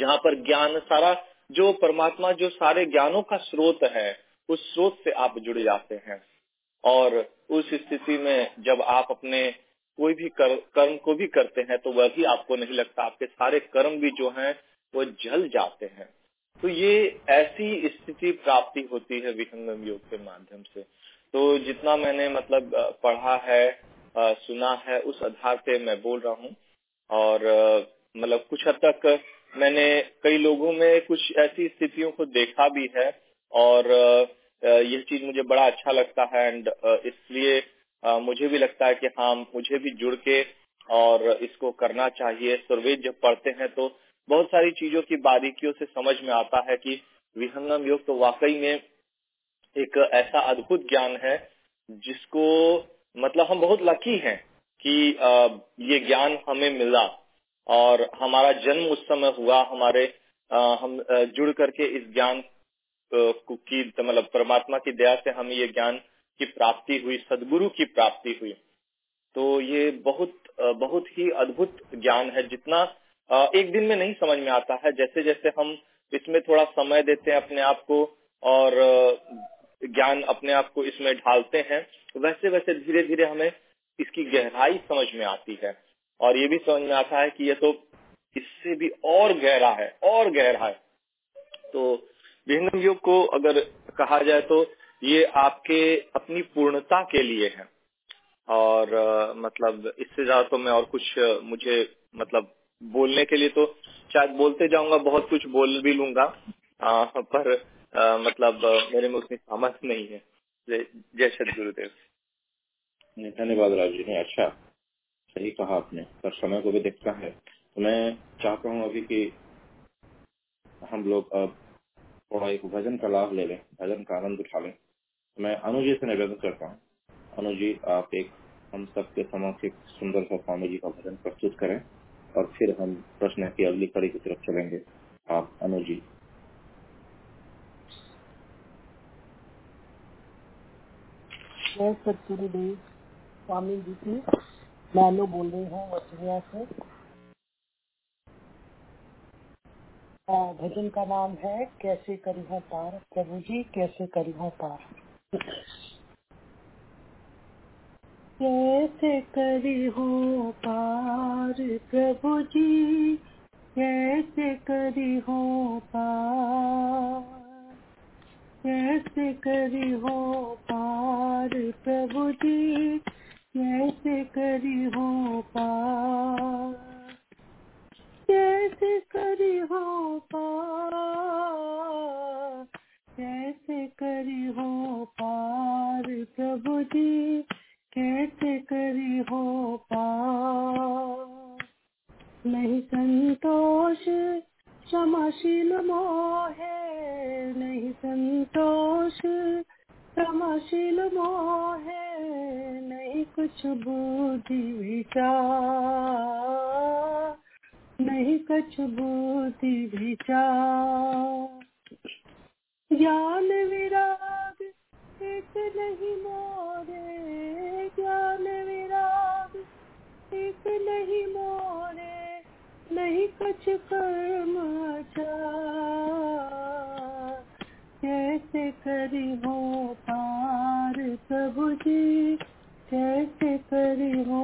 जहाँ पर ज्ञान, सारा जो परमात्मा जो सारे ज्ञानों का स्रोत है उस स्रोत से आप जुड़ जाते हैं। और उस स्थिति में जब आप अपने कोई भी कर्म को भी करते हैं तो वह भी आपको नहीं लगता, आपके सारे कर्म भी जो हैं वो जल जाते हैं। तो ये ऐसी स्थिति प्राप्ति होती है विहंगम योग के माध्यम से। तो जितना मैंने मतलब पढ़ा है, सुना है, उस आधार पे मैं बोल रहा हूँ। और मतलब कुछ हद तक मैंने कई लोगों में कुछ ऐसी स्थितियों को देखा भी है, और यह चीज मुझे बड़ा अच्छा लगता है। एंड इसलिए मुझे भी लगता है कि हाँ मुझे भी जुड़ के और इसको करना चाहिए। सर्वेद जब पढ़ते हैं तो बहुत सारी चीजों की बारीकियों से समझ में आता है कि विहंगम योग तो वाकई में एक ऐसा अद्भुत ज्ञान है जिसको मतलब हम बहुत लकी हैं कि ये ज्ञान हमें मिला और हमारा जन्म उस समय हुआ, हमारे हम जुड़ करके इस ज्ञान की मतलब परमात्मा की दया से हमें ये ज्ञान की प्राप्ति हुई, सदगुरु की प्राप्ति हुई। तो ये बहुत बहुत ही अद्भुत ज्ञान है, जितना एक दिन में नहीं समझ में आता है। जैसे जैसे हम इसमें थोड़ा समय देते हैं अपने आप को और ज्ञान अपने आप को इसमें ढालते हैं, वैसे वैसे धीरे धीरे हमें इसकी गहराई समझ में आती है। और ये भी समझ में आता है कि ये तो इससे भी और गहरा है, और गहरा है। तो विहंगम योग को अगर कहा जाए तो ये आपके अपनी पूर्णता के लिए है। और मतलब इससे ज्यादा तो मैं और कुछ मुझे मतलब बोलने के लिए तो शायद बोलते जाऊंगा, बहुत कुछ बोल भी लूंगा, पर मतलब मेरे में उतनी सामर्थ्य नहीं है। जय सदगुरुदेव। धन्यवाद राज जी ने। अच्छा, सही कहा आपने, पर समय को भी देखता है। तो मैं चाहता हूँ अभी कि हम लोग अब थोड़ा एक भजन का लाभ ले लें, भजन का आनंद उठा लें। मैं अनुजी से निवेदन करता हूँ, अनुजी आप एक हम सबके समक्ष एक सुंदर सा स्वामी जी का भजन प्रस्तुत करें और फिर हम प्रश्न की अगली कड़ी की तरफ चलेंगे। आप अनुजी। जय सतगुरुदेव। स्वामी जी की मैनो बोल रही हूँ वसुविया से। भजन का नाम है कैसे करी हो पार। प्रभु जी कैसे करी हो पार। कैसे करी हो पार प्रभु जी कैसे करी हो पार। कैसे करी हो पार प्रभु जी कैसे करी हो पार। कैसे करी हो पार। कैसे करी हो पार प्रभु जी कैसे करी हो पार। नहीं संतोष क्षमाशील मोह है। नहीं संतोष क्षमाशील मोह है। नहीं कुछ बुद्धि विचार। नहीं कुछ बुद्धि विचार। ज्ञान विराग एक नहीं मोरे। ज्ञान विराग एक नहीं मोरे। नहीं कुछ कर्म चार। कैसे करी हो पार प्रभु जी कैसे करी हो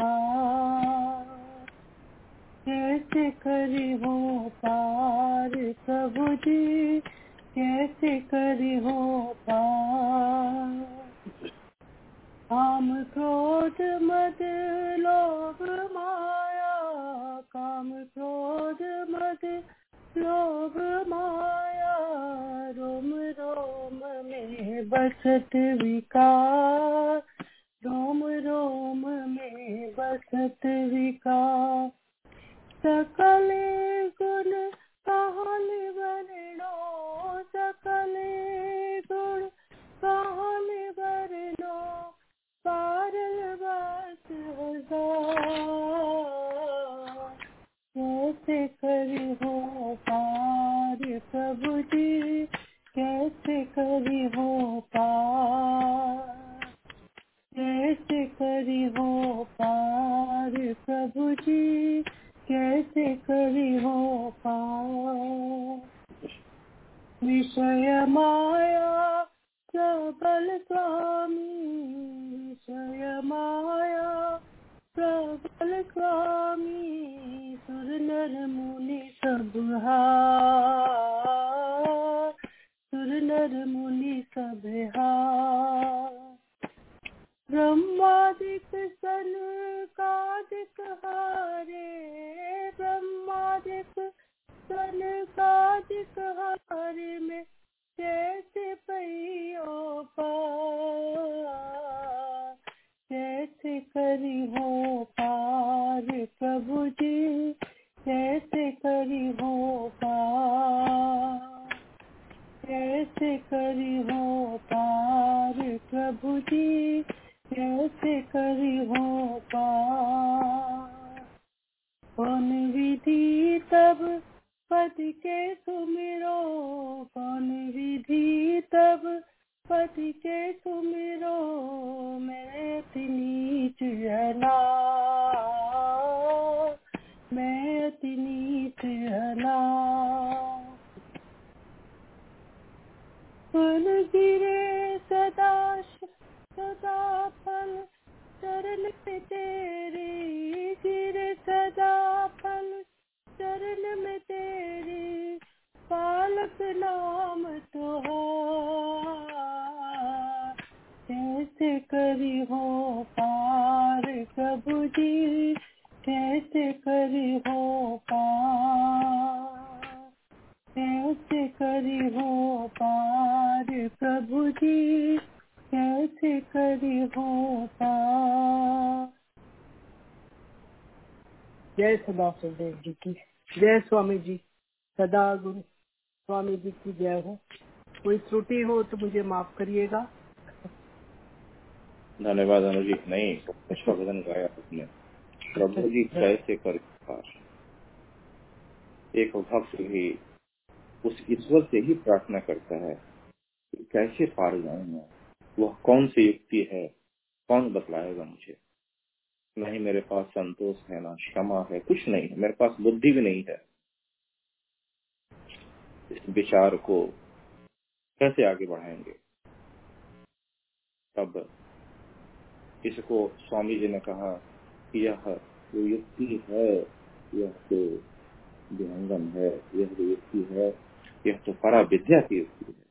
पार। कैसे करी हो पार प्रभु जी कैसे करी हो पार। काम क्रोध मद लोभ माया। काम क्रोध मद लोभ माया। रोम रोम में बसत विकार। रोम रोम में बसत विकार। सकल गुण कहल वर्णो। सकल गुण कहल वर्णो। पारल बात हजार। कैसे करी हो पार प्रभु जी कैसे करी हो पार। कैसे करी हो पार प्रभु जी कैसे करी हो पार। विषय माया प्रबल स्वामी। विषय माया प्रबल स्वामी। सुर नर मुनि सब हार। सुर नर मुनि सब हार। ब्रह्मादिक सन कादिक हारे। ब्रह्मादिक सन कादिक हारे में कैसे पहियो पार। कैसे करी हो पार प्रभु जी कैसे करी हो पार। कैसे करी हो पार प्रभु जी कैसे करी हो पार। कौन विधि तब पति के सुमिरो। कौन विधि तब पति के सुमिरो। मैं अति नीच हला। मैं अति नीच हला। फल गिरे सदा सदा फल चरण में तेरी। गिरे सदा फल चरण में तेरी। पालक नाम तुहार। कैसे करी हो पार प्रभु जी कैसे करी हो पार। कैसे करी हो पार प्रभु जी, कैसे करी हो पार। जय सदा सरदेव जी की जय, स्वामी जी सदा गुरु स्वामी जी की जय हो। कोई त्रुटि हो तो मुझे माफ करिएगा। धन्यवाद अनुजी। नहीं भजन गाया आपने, प्रभु जी कैसे कर एक भक्त ही उस ईश्वर से ही प्रार्थना करता है कैसे पार जाऊंगा, वह कौन सी युक्ति है, कौन बतलाएगा मुझे। नहीं मेरे पास संतोष है ना क्षमा है, कुछ नहीं है, मेरे पास बुद्धि भी नहीं है, इस विचार को कैसे आगे बढ़ाएंगे। तब इसको स्वामी जी ने कहा कि यह जो युक्ति है, यह तो विहंगम है, यह जो युक्ति है यह तो परा विद्या की युक्ति है।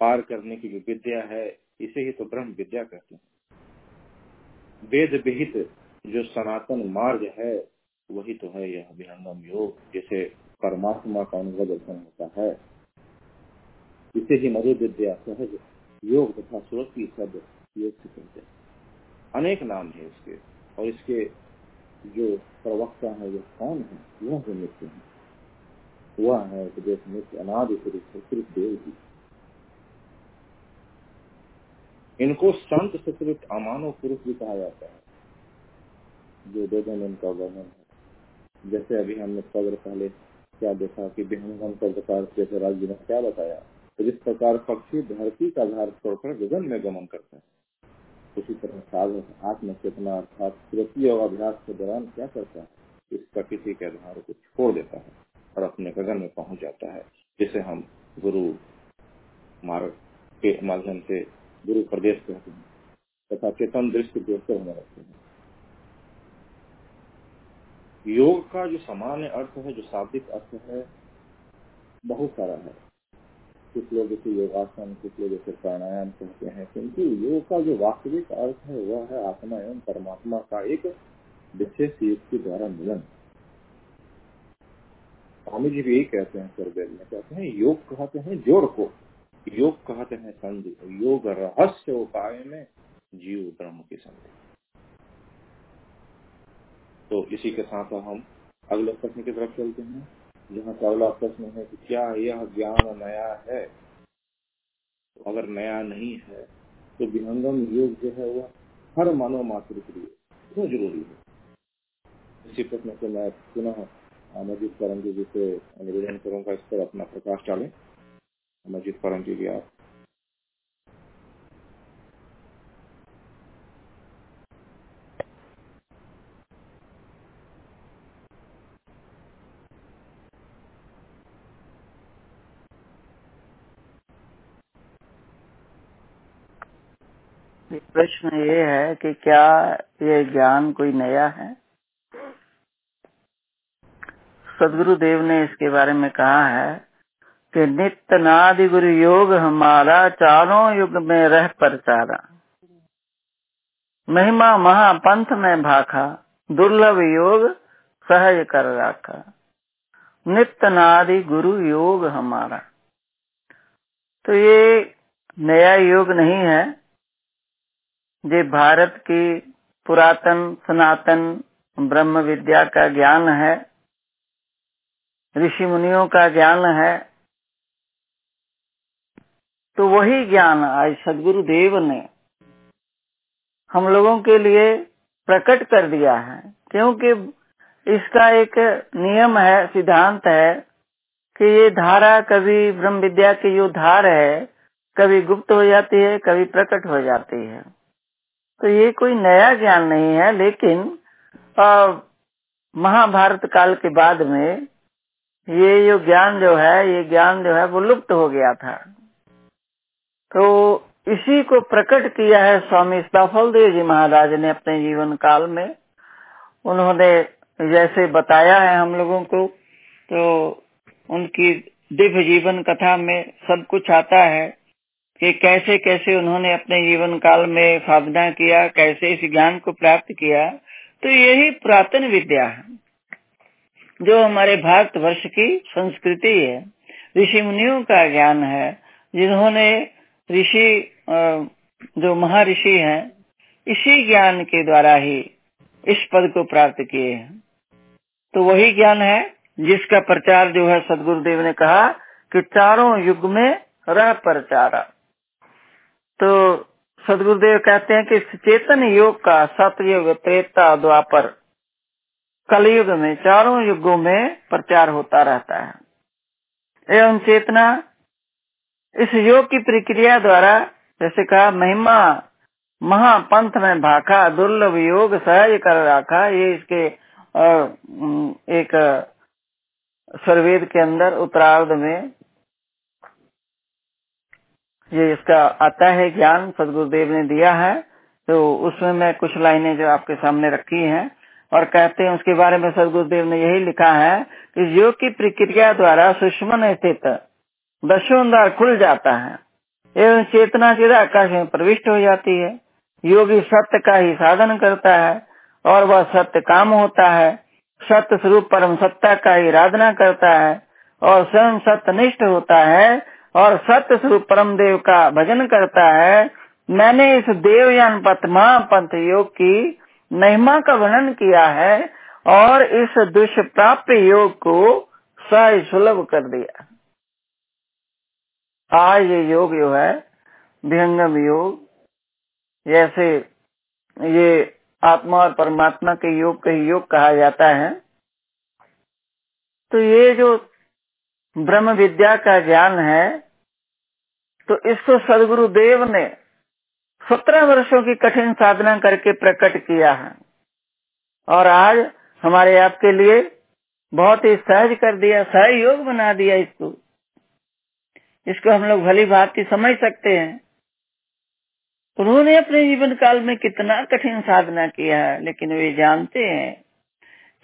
पार करने की जो विद्या है इसे ही तो ब्रह्म विद्या कहते हैं। वेद विहित जो सनातन मार्ग है वही तो है यह विहंगम योग, जैसे परमात्मा का अनुभव दर्शन होता है, इसे ही मधु विद्या सहज योग तथा श्लोक की शब्द योग कहते हैं। अनेक नाम है इसके, और इसके जो प्रवक्ता है वो कौन है, वह जो नित्य है वह है उपदेश नित्य अनादि सृष्ट देव जी। इनको संत सकृत अमानव पुरुष भी कहा जाता है, जो वेदों में इनका वर्णन है। जैसे अभी हमने सदर पहले क्या देखा कि विहंगम प्रकार, जैसे राज्य ने क्या बताया, जिस प्रकार पक्षी धरती का आधार छोड़कर गगन में गमन करता है, उसी तरह साधक आत्म चेतना अर्थात तृतीय और अभ्यास के दौरान क्या करता है, इस प्रकृति के आधार को छोड़ देता है और अपने गगन में पहुंच जाता है। जिसे हम गुरु मार्ग के माध्यम से गुरु प्रदेश कहते हैं तथा चेतन दृष्टि देखते होने लगते हैं। योग का जो सामान्य अर्थ है, जो शाब्दिक अर्थ है, बहुत सारा है। कुछ लोग इसे योगासन, कुछ लोग इसे प्राणायाम कहते हैं, क्योंकि योग का जो वास्तविक अर्थ है वह है आत्मा एवं परमात्मा का एक विशेष युक्ति द्वारा मिलन। स्वामी जी भी यही कहते हैं, सर्ववेद में कहते हैं योग कहते हैं जोड़ को, योग कहते हैं संधि, योग रहस्य उपाय में जीव ब्रह्म की संधि। तो इसी के साथ हम अगले प्रश्न की तरफ चलते हैं, जहाँ अगला प्रश्न है कि क्या यह ज्ञान नया है। तो अगर नया नहीं है तो विहंगम योग जो है वह हर मानव मात्र के लिए क्यों जरूरी है। इसी प्रश्न को मैं पुनः अमरजीत परम जी से निवेदन करूंगा, इस पर अपना प्रकाश डालें। अमरजीत परम जी आप प्रश्न ये है कि क्या ये ज्ञान कोई नया है। सदगुरु देव ने इसके बारे में कहा है कि नित्य नादि गुरु योग हमारा चारों युग में रह परचारा, महिमा महापंथ में भाखा, दुर्लभ योग सहज कर राखा, नित्य नादि गुरु योग हमारा। तो ये नया योग नहीं है, ये भारत की पुरातन सनातन ब्रह्म विद्या का ज्ञान है, ऋषि मुनियों का ज्ञान है। तो वही ज्ञान आज सदगुरु देव ने हम लोगों के लिए प्रकट कर दिया है, क्योंकि इसका एक नियम है, सिद्धांत है कि ये धारा कभी ब्रह्म विद्या की जो धार है कभी गुप्त हो जाती है, कभी प्रकट हो जाती है। तो ये कोई नया ज्ञान नहीं है, लेकिन महाभारत काल के बाद में ये ज्ञान जो है वो लुप्त हो गया था। तो इसी को प्रकट किया है स्वामी सदाफलदेव जी महाराज ने अपने जीवन काल में। उन्होंने जैसे बताया है हम लोगों को, तो उनकी दिव्य जीवन कथा में सब कुछ आता है कि कैसे कैसे उन्होंने अपने जीवन काल में साधना किया, कैसे इस ज्ञान को प्राप्त किया। तो यही पुरातन विद्या है जो हमारे भारत वर्ष की संस्कृति है। ऋषि मुनियों का ज्ञान है, जिन्होंने ऋषि जो महर्षि हैं इसी ज्ञान के द्वारा ही इस पद को प्राप्त किए हैं। तो वही ज्ञान है जिसका प्रचार जो है सदगुरुदेव ने कहा कि चारों युग में रह प्रचारा। तो सदगुरुदेव कहते हैं कि चेतन योग का सतयुग त्रेता द्वापर कलयुग में चारों युगों में प्रचार होता रहता है। एवं चेतना इस योग की प्रक्रिया द्वारा जैसे कहा महिमा महापंथ में भाखा दुर्लभ योग सहज कर राखा, ये इसके एक सर्वेद के अंदर उत्तरार्ध में ये इसका आता है ज्ञान सदगुरुदेव ने दिया है। तो उसमें मैं कुछ लाइनें जो आपके सामने रखी हैं और कहते हैं उसके बारे में सदगुरुदेव ने यही लिखा है कि योग की प्रक्रिया द्वारा सुषुम्ना स्थित दशों द्वार खुल जाता है एवं चेतना सीधा आकाश में प्रविष्ट हो जाती है। योगी सत्य का ही साधन करता है और वह सत्य काम होता है। सत्य स्वरूप परम सत्ता का ही आराधना करता है और स्वयं सत्यनिष्ठ होता है और सत्य स्वरूप परम देव का भजन करता है। मैंने इस देवयान पथमा पंथ योग की महिमा का वर्णन किया है और इस दुष्प्राप्य योग को सहज सुलभ कर दिया। आज ये योग जो है विहंगम योग, जैसे ये आत्मा और परमात्मा के योग का योग कहा जाता है। तो ये जो ब्रह्म विद्या का ज्ञान है तो इसको सदगुरुदेव ने 17 वर्षों की कठिन साधना करके प्रकट किया है और आज हमारे आपके लिए बहुत ही सहज कर दिया, सहयोग बना दिया। इसको हम लोग भली भांति समझ सकते हैं। उन्होंने अपने जीवन काल में कितना कठिन साधना किया है, लेकिन वे जानते हैं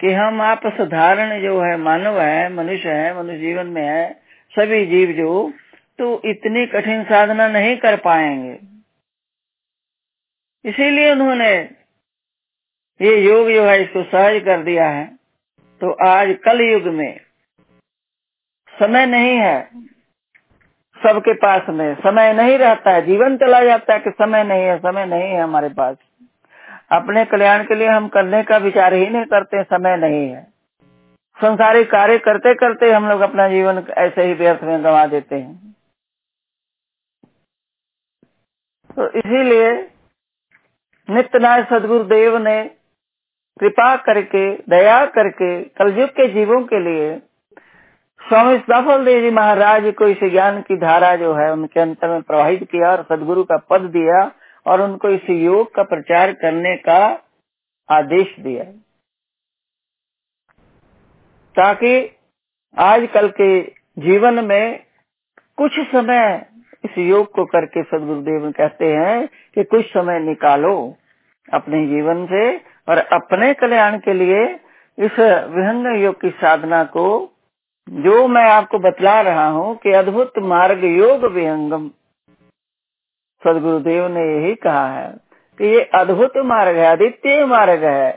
कि हम आप साधारण जो है मानव है, मनुष्य जीवन में है सभी जीव जो, तो इतनी कठिन साधना नहीं कर पाएंगे। इसीलिए उन्होंने ये योग जो है इसको सहज कर दिया है। तो आज कल युग में समय नहीं है, सबके पास में समय नहीं रहता है, जीवन चला जाता है कि समय नहीं है हमारे पास। अपने कल्याण के लिए हम करने का विचार ही नहीं करते, समय नहीं है। संसारी कार्य करते करते हम लोग अपना जीवन ऐसे ही व्यर्थ में गंवा देते हैं। तो इसीलिए नित्यनाथ सदगुरुदेव ने कृपा करके दया करके कलयुग के जीवों के लिए स्वामी सदाफलदेव जी महाराज को इस ज्ञान की धारा जो है उनके अंतर में प्रवाहित किया और सदगुरु का पद दिया और उनको इस योग का प्रचार करने का आदेश दिया, ताकि आजकल के जीवन में कुछ समय इस योग को करके सदगुरुदेव कहते हैं कि कुछ समय निकालो अपने जीवन से और अपने कल्याण के लिए इस विहंग योग की साधना को जो मैं आपको बतला रहा हूँ कि अद्भुत मार्ग योग विहंगम। सदगुरुदेव ने यही कहा है कि ये अद्भुत मार्ग है, अद्वितीय मार्ग है,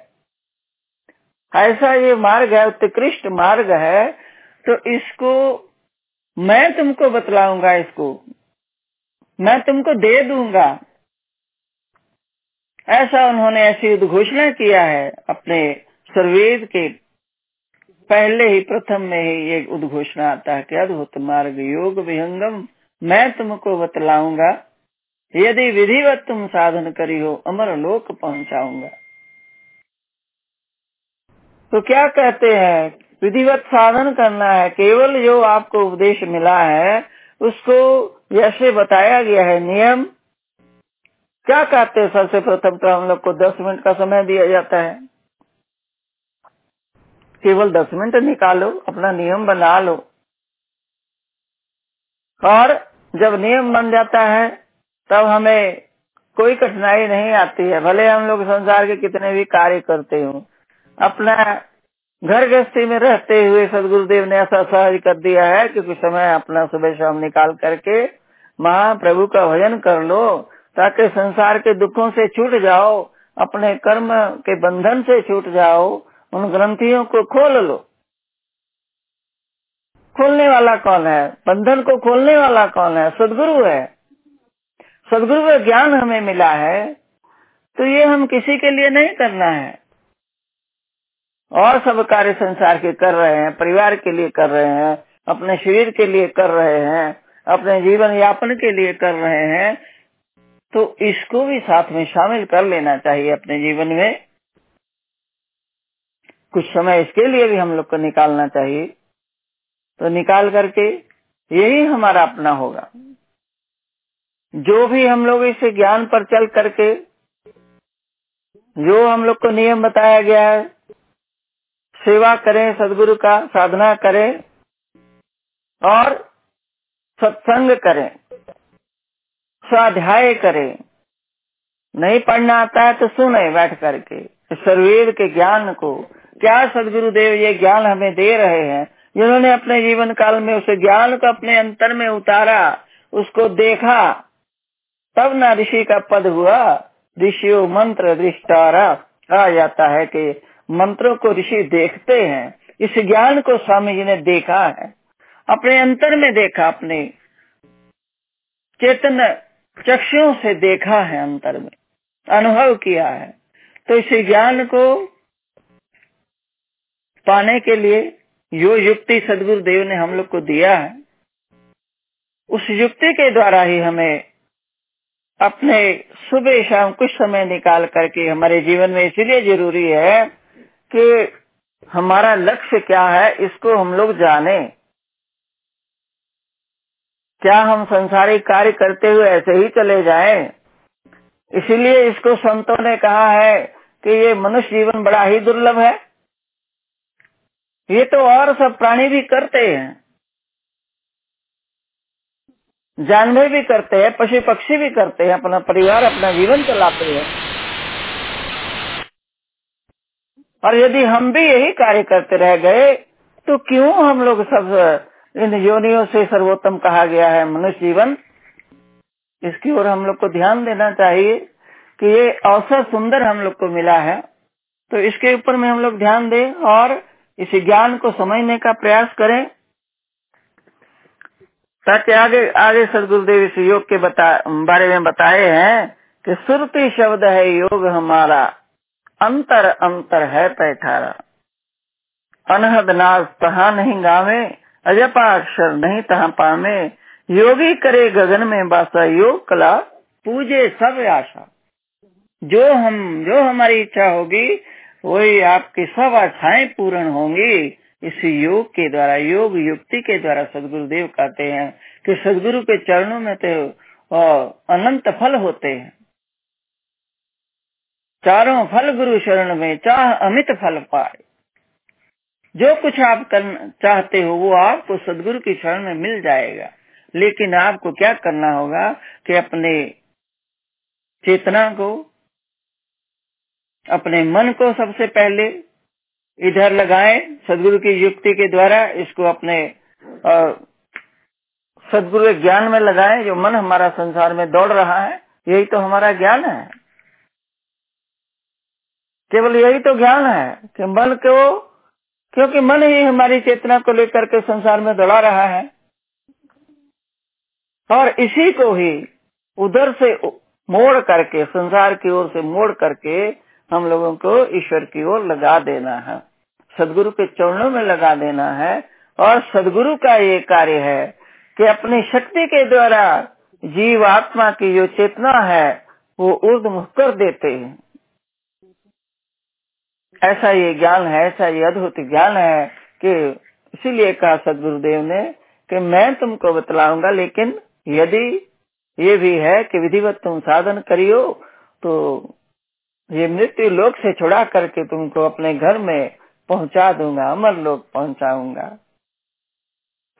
ऐसा ये मार्ग है, उत्कृष्ट मार्ग है। तो इसको मैं तुमको बतलाऊंगा, इसको मैं तुमको दे दूंगा, ऐसा उन्होंने ऐसी उद्घोषणा किया है। अपने सर्ववेद के पहले ही प्रथम में ही ये उद्घोषणा आता है कि अद्भुत मार्ग योग विहंगम मैं तुमको बतलाऊंगा, यदि विधिवत तुम साधन करी हो अमर लोक पहुंचाऊंगा। तो क्या कहते हैं, विधिवत साधन करना है, केवल जो आपको उपदेश मिला है उसको जैसे बताया गया है नियम। क्या कहते हैं, सबसे प्रथम तो हम लोग को 10 मिनट का समय दिया जाता है, केवल 10 मिनट निकालो, अपना नियम बना लो। और जब नियम बन जाता है तब हमें कोई कठिनाई नहीं आती है, भले हम लोग संसार के कितने भी कार्य करते हो। अपना घर गृहस्थी में रहते हुए सदगुरुदेव ने ऐसा सहज कर दिया है कि कुछ समय अपना सुबह शाम निकाल करके महाप्रभु का भजन कर लो, ताकि संसार के दुखों से छूट जाओ, अपने कर्म के बंधन से छूट जाओ, उन ग्रंथियों को खोल लो। खोलने वाला कौन है? बंधन को खोलने वाला कौन है? सदगुरु है। सदगुरु का ज्ञान हमें मिला है, तो ये हम किसी के लिए नहीं करना है। और सब कार्य संसार के कर रहे हैं, परिवार के लिए कर रहे हैं, अपने शरीर के लिए कर रहे हैं, अपने जीवन यापन के लिए कर रहे हैं, तो इसको भी साथ में शामिल कर लेना चाहिए अपने जीवन में। कुछ समय इसके लिए भी हम लोग को निकालना चाहिए। तो निकाल करके यही हमारा अपना होगा। जो भी हम लोग इस ज्ञान पर चल करके जो हम लोग को नियम बताया गया है, सेवा करें सदगुरु का, साधना करें और सत्संग करें, स्वाध्याय करें। नहीं पढ़ना आता है तो सुने बैठ करके सर्ववेद के ज्ञान को। क्या सदगुरु देव ये ज्ञान हमें दे रहे हैं, जिन्होंने अपने जीवन काल में उस ज्ञान को अपने अंतर में उतारा, उसको देखा, तब ना ऋषि का पद हुआ। ऋषियों मंत्र दृष्टारा, कहा जाता है कि मंत्रों को ऋषि देखते हैं। इस ज्ञान को स्वामी जी ने देखा है, अपने अंतर में देखा, अपने चेतन चक्षुओं से देखा है, अंतर में अनुभव किया है। तो इस ज्ञान को पाने के लिए जो युक्ति सदगुरु देव ने हम लोग को दिया है, उस युक्ति के द्वारा ही हमें अपने सुबह शाम कुछ समय निकाल करके हमारे जीवन में, इसलिए जरूरी है कि हमारा लक्ष्य क्या है इसको हम लोग जाने। क्या हम सांसारिक कार्य करते हुए ऐसे ही चले जाएं? इसीलिए इसको संतों ने कहा है कि ये मनुष्य जीवन बड़ा ही दुर्लभ है। ये तो और सब प्राणी भी करते हैं, जानवर भी करते हैं, पशु पक्षी भी करते हैं, अपना परिवार अपना जीवन चलाते हैं। और यदि हम भी यही कार्य करते रह गए तो क्यों हम लोग सब इन योनियों से सर्वोत्तम कहा गया है मनुष्य जीवन। इसकी ओर हम लोग को ध्यान देना चाहिए कि ये अवसर सुंदर हम लोग को मिला है, तो इसके ऊपर में हम लोग ध्यान दें और इस ज्ञान को समझने का प्रयास करें, ताकि आगे आगे सदगुरुदेव इस योग के बारे में बताए हैं कि सुरती शब्द है योग हमारा, अंतर अंतर है पैठारा। अनहद नाज तहा नहीं गावे, अजपा अक्षर नहीं तहा पामे। योगी करे गगन में बासा, योग कला पूजे सब आशा। जो हमारी इच्छा होगी वही आपकी सब आशाएं पूर्ण होंगी। इस योग के द्वारा, योग युक्ति के द्वारा सदगुरुदेव कहते हैं कि सदगुरु के चरणों में तो अनंत फल होते हैं। चारों फल गुरु शरण में, चाह अमित फल पाए। जो कुछ आप करना चाहते हो वो आपको सदगुरु की शरण में मिल जाएगा। लेकिन आपको क्या करना होगा कि अपने चेतना को, अपने मन को सबसे पहले इधर लगाएं सदगुरु की युक्ति के द्वारा। इसको अपने सदगुरु ज्ञान में लगाएं। जो मन हमारा संसार में दौड़ रहा है, यही तो हमारा ज्ञान है। केवल यही तो ज्ञान है कि मन को, क्योंकि मन ही हमारी चेतना को लेकर के संसार में दौड़ा रहा है, और इसी को ही उधर से मोड़ करके, संसार की ओर से मोड़ करके हम लोगों को ईश्वर की ओर लगा देना है, सदगुरु के चरणों में लगा देना है। और सदगुरु का ये कार्य है कि अपनी शक्ति के द्वारा जीव आत्मा की जो चेतना है वो ऊर्ध्वमुख कर देते हैं। ऐसा ये ज्ञान है, ऐसा ये अद्भुत ज्ञान है कि इसीलिए कहा सदगुरुदेव ने कि मैं तुमको बतलाऊंगा, लेकिन यदि ये भी है कि विधिवत तुम साधन करियो तो ये मृत्यु लोक से छुड़ा करके तुमको अपने घर में पहुंचा दूंगा, अमर लोक पहुंचाऊंगा।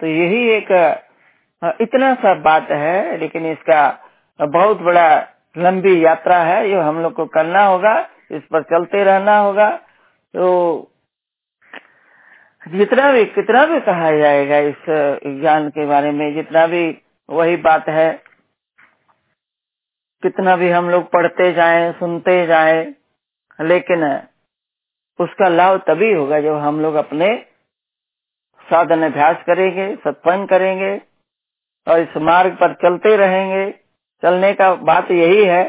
तो यही एक इतना सा बात है, लेकिन इसका बहुत बड़ा लंबी यात्रा है जो हम लोग को करना होगा, इस पर चलते रहना होगा। तो कितना भी कहा जाएगा इस ज्ञान के बारे में, जितना भी, वही बात है, कितना भी हम लोग पढ़ते जाएं, सुनते जाएं, लेकिन उसका लाभ तभी होगा जब हम लोग अपने साधन अभ्यास करेंगे, सत्संग करेंगे और इस मार्ग पर चलते रहेंगे। चलने का बात यही है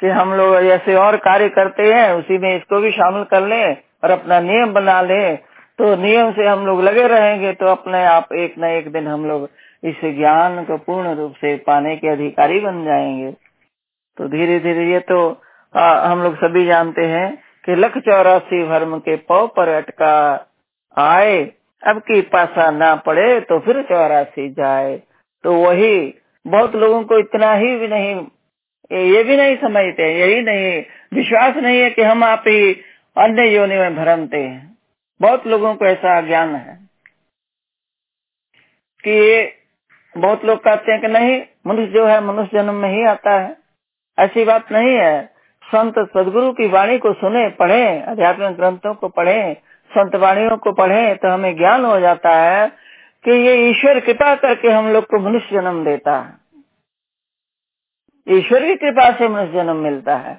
कि हम लोग ऐसे और कार्य करते हैं, उसी में इसको भी शामिल कर लें और अपना नियम बना लें, तो नियम से हम लोग लगे रहेंगे तो अपने आप एक न एक दिन हम लोग इस ज्ञान को पूर्ण रूप से पाने के अधिकारी बन जाएंगे। तो धीरे धीरे ये तो हम लोग सभी जानते हैं कि 184 भर्म के पाँव पर अटका आए, अब की पासा ना पड़े तो फिर 84 जाए। तो वही बहुत लोगों को इतना ही भी नहीं, ये भी नहीं समझते, यही नहीं विश्वास नहीं है कि हम आप ही अन्य योनि में भ्रमते हैं। बहुत लोगों को ऐसा अज्ञान है कि बहुत लोग कहते हैं कि नहीं मनुष्य जो है मनुष्य जन्म में ही आता है। ऐसी बात नहीं है। संत सदगुरु की वाणी को सुने, पढ़े, आध्यात्मिक ग्रंथों को पढ़े, संत वाणियों को पढ़े तो हमें ज्ञान हो जाता है कि ये ईश्वर कृपा करके हम लोग को मनुष्य जन्म देता है। ईश्वर की कृपा से मनुष्य जन्म मिलता है,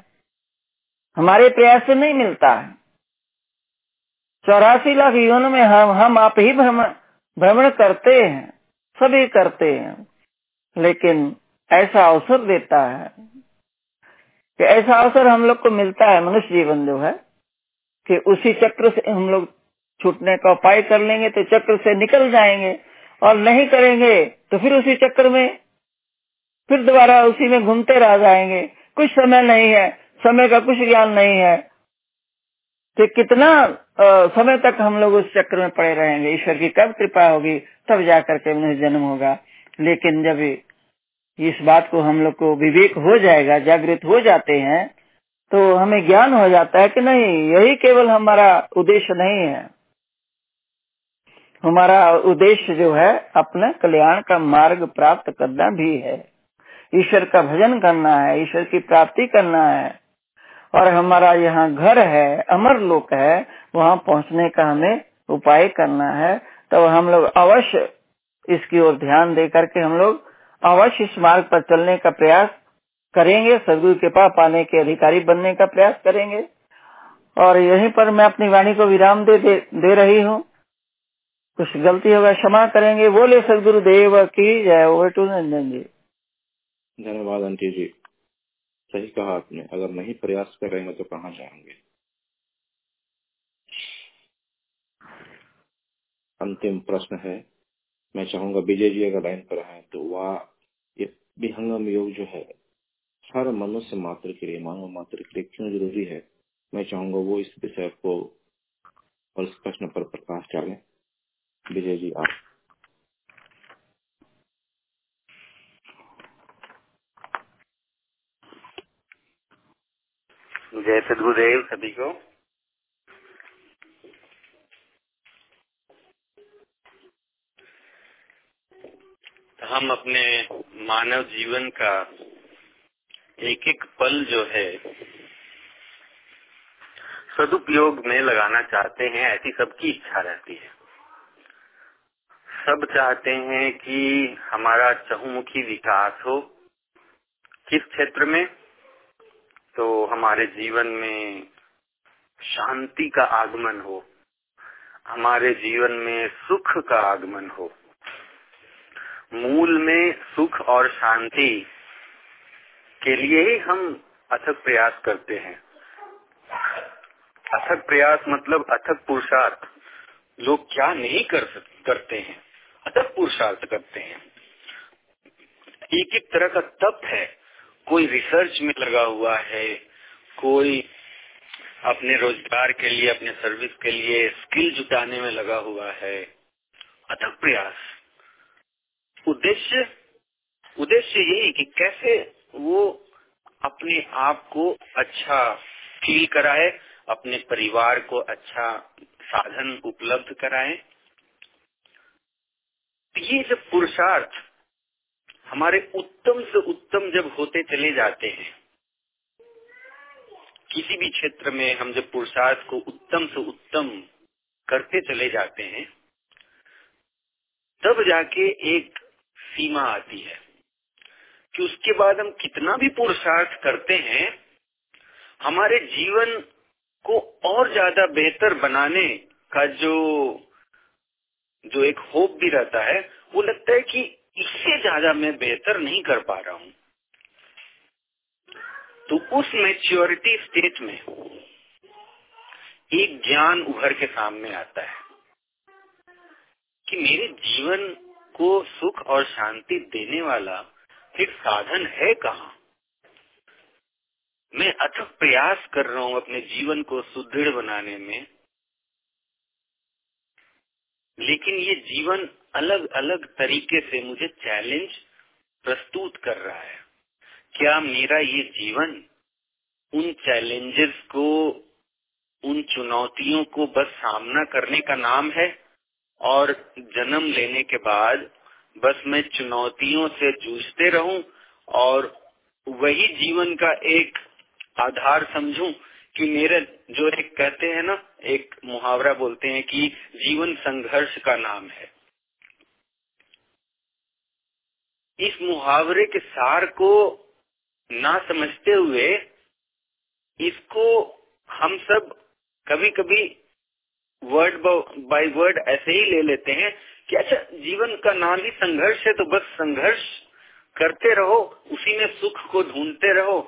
हमारे प्रयास से नहीं मिलता है। 84 लाख योनि में हम आप ही भ्रमण करते हैं, सभी करते हैं, लेकिन ऐसा अवसर देता है कि ऐसा अवसर हम लोग को मिलता है मनुष्य जीवन जो है कि उसी चक्र से हम लोग छूटने का उपाय कर लेंगे तो चक्र से निकल जाएंगे, और नहीं करेंगे तो फिर उसी चक्र में फिर दोबारा उसी में घूमते रह जाएंगे। कुछ समय नहीं है, समय का कुछ ज्ञान नहीं है कि कितना समय तक हम लोग उस चक्र में पड़े रहेंगे। ईश्वर की कब कृपा होगी तब जा करके मनुष्य जन्म होगा। लेकिन जब इस बात को हम लोग को विवेक हो जाएगा, जागृत हो जाते हैं तो हमें ज्ञान हो जाता है कि नहीं यही केवल हमारा उद्देश्य नहीं है। हमारा उद्देश्य जो है अपने कल्याण का मार्ग प्राप्त करना भी है, ईश्वर का भजन करना है, ईश्वर की प्राप्ति करना है, और हमारा यहाँ घर है, अमर लोक है, वहाँ पहुँचने का हमें उपाय करना है। तो हम लोग अवश्य इसकी ओर ध्यान दे करके हम लोग अवश्य इस मार्ग पर चलने का प्रयास करेंगे, सदगुरु कृपा पाने के अधिकारी बनने का प्रयास करेंगे। और यहीं पर मैं अपनी वाणी को विराम दे रही हूँ। कुछ गलती होगा क्षमा करेंगे। बोले सदगुरु देव की जय। Over to Nandan ji. धन्यवाद आंटी जी, सही कहा आपने, अगर नहीं प्रयास करेंगे तो कहाँ जाएंगे। अंतिम प्रश्न है, मैं चाहूंगा विजय जी अगर लाइन पर आए तो। वह ये विहंगम योग जो है हर मनुष्य मात्र के लिए, मानव मात्र के लिए क्यों जरूरी है? मैं चाहूंगा वो इस विषय को और इस प्रश्न पर प्रकाश डालें। विजय जी आप। जय सद्गुरुदेव सभी को। हम अपने मानव जीवन का एक एक पल जो है सदुपयोग में लगाना चाहते हैं, ऐसी सबकी इच्छा रहती है। सब चाहते हैं कि हमारा चहुमुखी विकास हो। किस क्षेत्र में? तो हमारे जीवन में शांति का आगमन हो, हमारे जीवन में सुख का आगमन हो। मूल में सुख और शांति के लिए ही हम अथक प्रयास करते हैं। अथक प्रयास मतलब अथक पुरुषार्थ। लोग क्या नहीं करते हैं, अथक पुरुषार्थ करते हैं। एक एक तरह का तप है, कोई रिसर्च में लगा हुआ है, कोई अपने रोजगार के लिए, अपने सर्विस के लिए स्किल जुटाने में लगा हुआ है। अथक प्रयास, उद्देश्य यही कि कैसे वो अपने आप को अच्छा फील कराए, अपने परिवार को अच्छा साधन उपलब्ध कराए। ये जब पुरुषार्थ हमारे उत्तम से उत्तम जब होते चले जाते हैं, किसी भी क्षेत्र में हम जब पुरुषार्थ को उत्तम से उत्तम करते चले जाते हैं, तब जाके एक सीमा आती है कि उसके बाद हम कितना भी पुरुषार्थ करते हैं, हमारे जीवन को और ज्यादा बेहतर बनाने का जो जो एक होप भी रहता है, वो लगता है कि इससे ज्यादा मैं बेहतर नहीं कर पा रहा हूँ। तो उस मैच्योरिटी स्टेट में एक ज्ञान उभर के सामने आता है कि मेरे जीवन को सुख और शांति देने वाला फिर साधन है कहाँ। मैं अथक प्रयास कर रहा हूँ अपने जीवन को सुदृढ़ बनाने में, लेकिन ये जीवन अलग अलग तरीके से मुझे चैलेंज प्रस्तुत कर रहा है। क्या मेरा ये जीवन उन चैलेंजेस को, उन चुनौतियों को बस सामना करने का नाम है, और जन्म लेने के बाद बस मैं चुनौतियों से जूझते रहूं और वही जीवन का एक आधार समझूं कि मेरा जो एक कहते हैं ना, एक मुहावरा बोलते हैं कि जीवन संघर्ष का नाम है। इस मुहावरे के सार को ना समझते हुए इसको हम सब कभी कभी वर्ड बाय वर्ड ऐसे ही ले लेते हैं कि अच्छा जीवन का नाम ही संघर्ष है, तो बस संघर्ष करते रहो, उसी में सुख को ढूंढते रहो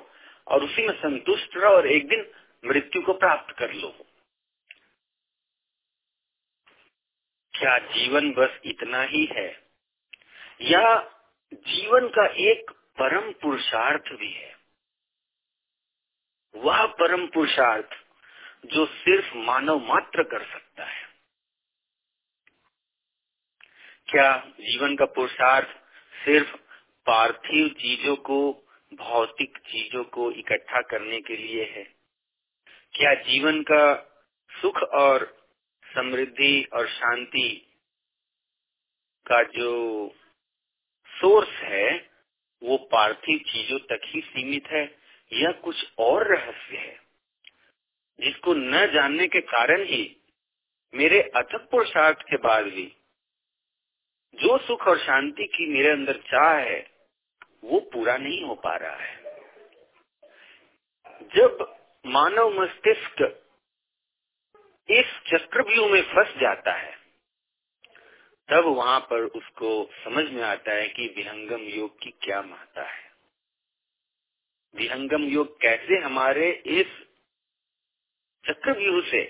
और उसी में संतुष्ट रहो और एक दिन मृत्यु को प्राप्त कर लो। क्या जीवन बस इतना ही है, या जीवन का एक परम पुरुषार्थ भी है? वह परम पुरुषार्थ जो सिर्फ मानव मात्र कर सकता है। क्या जीवन का पुरुषार्थ सिर्फ पार्थिव चीजों को, भौतिक चीजों को इकट्ठा करने के लिए है? क्या जीवन का सुख और समृद्धि और शांति का जो सोर्स है वो पार्थिव चीजों तक ही सीमित है, या कुछ और रहस्य है जिसको न जानने के कारण ही मेरे अथक पुरुषार्थ के बाद भी जो सुख और शांति की मेरे अंदर चाह है वो पूरा नहीं हो पा रहा है? जब मानव मस्तिष्क इस चक्रव्यूह में फंस जाता है तब वहाँ पर उसको समझ में आता है कि विहंगम योग की क्या महत्ता है। विहंगम योग कैसे हमारे इस चक्रव्यूह से,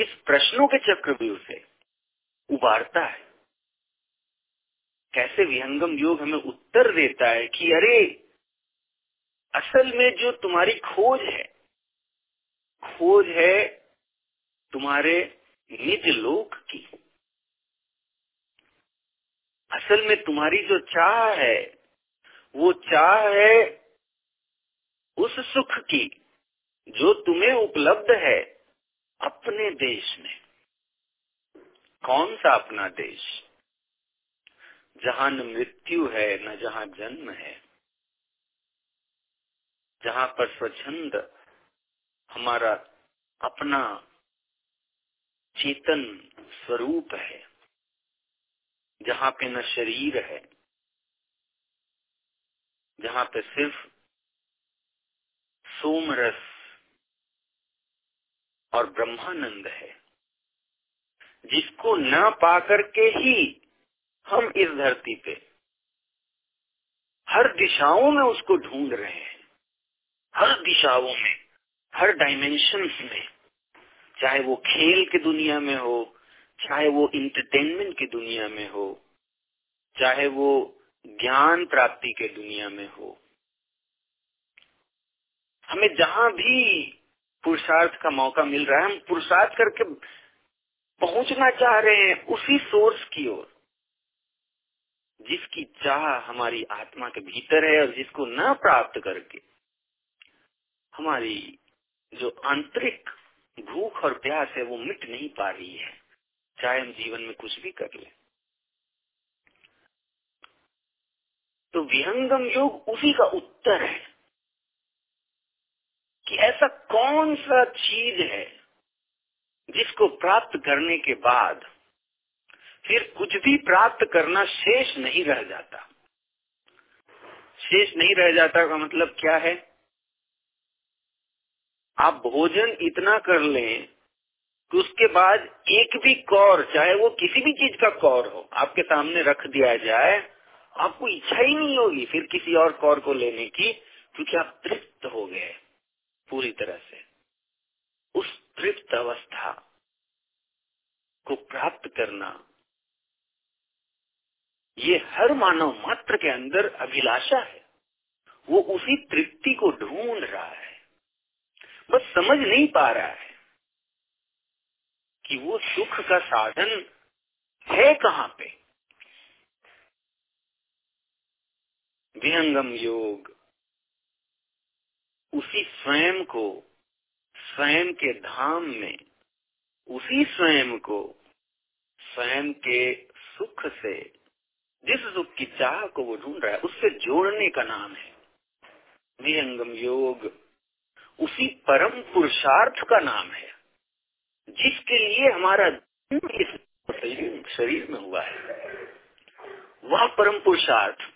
इस प्रश्नों के चक्रव्यूह से उबारता है, कैसे विहंगम योग हमें उत्तर देता है कि अरे असल में जो तुम्हारी खोज है तुम्हारे निज लोक की। असल में तुम्हारी जो चाह है वो चाह है उस सुख की जो तुम्हें उपलब्ध है अपने देश में। कौन सा अपना देश, जहाँ न मृत्यु है न जहाँ जन्म है, जहाँ पर स्वच्छंद हमारा अपना चेतन स्वरूप है, जहाँ पे न शरीर है, जहाँ पे सिर्फ सोमरस और ब्रह्मानंद है, जिसको ना पा करके ही हम इस धरती पे हर दिशाओं में उसको ढूंढ रहे हैं। हर दिशाओं में, हर डायमेंशंस में, चाहे वो खेल की दुनिया में हो, चाहे वो इंटरटेनमेंट की दुनिया में हो, चाहे वो ज्ञान प्राप्ति के दुनिया में हो, हमें जहाँ भी पुरुषार्थ का मौका मिल रहा है हम पुरुषार्थ करके पहुँचना चाह रहे हैं उसी सोर्स की ओर जिसकी चाह हमारी आत्मा के भीतर है, और जिसको न प्राप्त करके हमारी जो आंतरिक भूख और प्यास है वो मिट नहीं पा रही है, चाहे हम जीवन में कुछ भी कर लें। तो विहंगम योग उसी का उत्तर है कि ऐसा कौन सा चीज है जिसको प्राप्त करने के बाद फिर कुछ भी प्राप्त करना शेष नहीं रह जाता। शेष नहीं रह जाता का मतलब क्या है? आप भोजन इतना कर लें कि उसके बाद एक भी कौर, चाहे वो किसी भी चीज का कौर हो, आपके सामने रख दिया जाए, आपको इच्छा ही नहीं होगी फिर किसी और कौर को लेने की, क्योंकि आप तृप्त हो गए पूरी तरह से। उस तृप्त अवस्था को प्राप्त करना ये हर मानव मात्र के अंदर अभिलाषा है। वो उसी तृप्ति को ढूंढ रहा है, बस समझ नहीं पा रहा है कि वो सुख का साधन है कहाँ पे। विहंगम योग उसी स्वयं को, स्वयं के धाम में उसी स्वयं को, स्वयं के सुख से, जिस सुख की चाह को वो ढूंढ रहा है, उससे जोड़ने का नाम है विहंगम योग। उसी परम पुरुषार्थ का नाम है जिसके लिए हमारा इस शरीर में हुआ है। वह परम पुरुषार्थ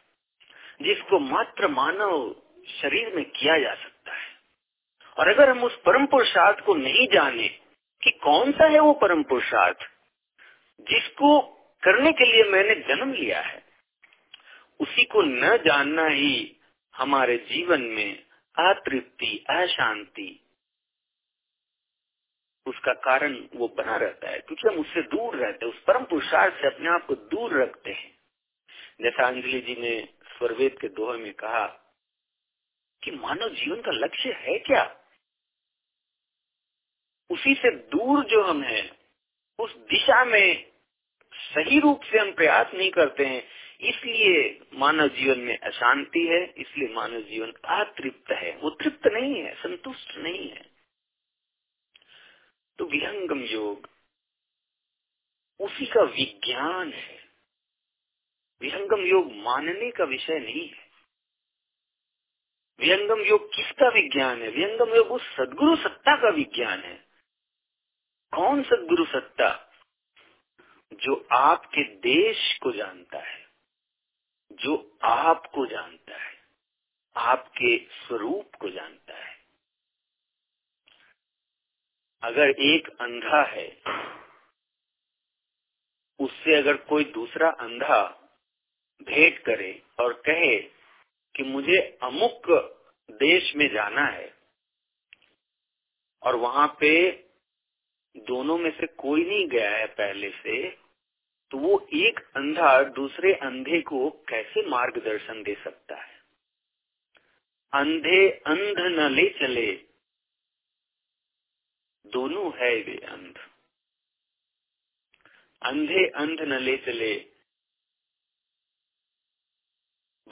जिसको मात्र मानव शरीर में किया जा सकता है। और अगर हम उस परम पुरुषार्थ को नहीं जाने कि कौन सा है वो परम पुरुषार्थ जिसको करने के लिए मैंने जन्म लिया है, उसी को न जानना ही हमारे जीवन में अतृप्ति, अशांति उसका कारण वो बना रहता है, क्योंकि हम उससे दूर रहते हैं, उस परम पुरुषार्थ से अपने आप को दूर रखते हैं। जैसा अंजलि जी ने स्वरवेद के दोहे में कहा कि मानव जीवन का लक्ष्य है क्या, उसी से दूर जो हम हैं, उस दिशा में सही रूप से हम प्रयास नहीं करते हैं, इसलिए मानव जीवन में अशांति है, इसलिए मानव जीवन अतृप्त है, वो तृप्त नहीं है, संतुष्ट नहीं है। तो विहंगम योग उसी का विज्ञान है। विहंगम योग मानने का विषय नहीं है। विहंगम योग किसका विज्ञान है? विहंगम योग उस सद्गुरु सत्ता का विज्ञान है। कौन सद्गुरु सत्ता? जो आपके देश को जानता है, जो आपको जानता है, आपके स्वरूप को जानता है। अगर एक अंधा है, उससे अगर कोई दूसरा अंधा भेंट करे और कहे कि मुझे अमुक देश में जाना है, और वहां पे दोनों में से कोई नहीं गया है पहले से, तो वो एक अंधा दूसरे अंधे को कैसे मार्गदर्शन दे सकता है? अंधे अंध न ले चले, दोनों है वे अंध। अंधे अंध न ले चले,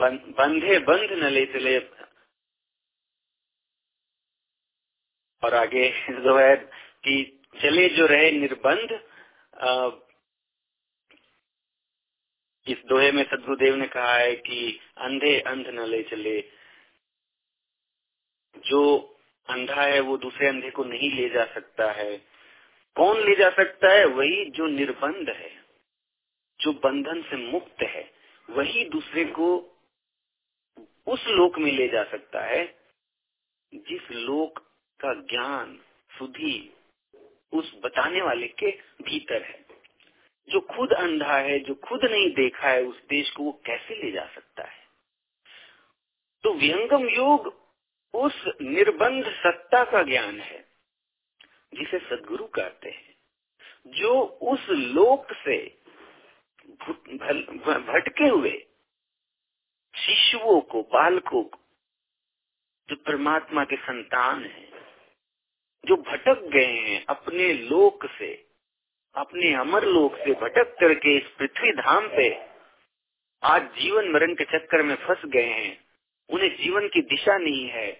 बंधे बंध न ले चले। और आगे जो है कि चले जो रहे निर्बंध। इस दोहे में सद्गुरुदेव ने कहा है कि अंधे अंध न ले चले। जो अंधा है वो दूसरे अंधे को नहीं ले जा सकता है। कौन ले जा सकता है? वही जो निर्बंध है, जो बंधन से मुक्त है, वही दूसरे को उस लोक में ले जा सकता है जिस लोक का ज्ञान सुधी उस बताने वाले के भीतर है। जो खुद अंधा है, जो खुद नहीं देखा है उस देश को, वो कैसे ले जा सकता है? तो विहंगम योग उस निर्बंध सत्ता का ज्ञान है जिसे सद्गुरु कहते हैं, जो उस लोक से भटके हुए शिशुओं को, बालकों को, जो परमात्मा के संतान हैं, जो भटक गए हैं अपने लोक से, अपने अमर लोक से भटक करके इस पृथ्वी धाम पे आज जीवन मरण के चक्कर में फंस गए हैं। उन्हें जीवन की दिशा नहीं है,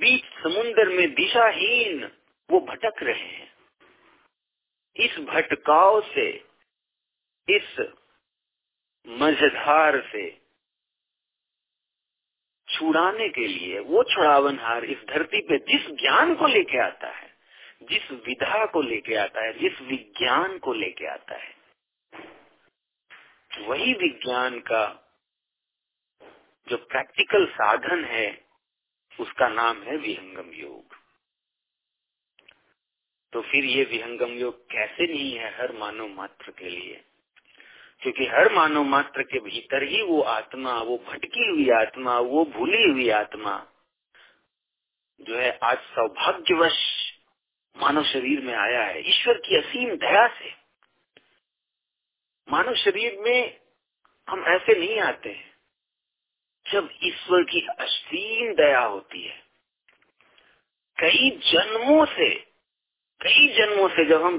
बीच समुन्दर में दिशाहीन वो भटक रहे हैं। इस भटकाव से, इस मझधार से छुड़ाने के लिए वो छुड़ावनहार इस धरती पे जिस ज्ञान को लेके आता है, जिस विधा को लेके आता है, जिस विज्ञान को लेके आता है, वही विज्ञान का जो प्रैक्टिकल साधन है उसका नाम है विहंगम योग। तो फिर ये विहंगम योग कैसे नहीं है हर मानव मात्र के लिए, क्योंकि हर मानव मात्र के भीतर ही वो आत्मा, वो भटकी हुई आत्मा, वो भूली हुई आत्मा जो है आज सौभाग्यवश मानव शरीर में आया है। ईश्वर की असीम दया से मानव शरीर में हम ऐसे नहीं आते हैं, जब ईश्वर की असीम दया होती है। कई जन्मों से जब हम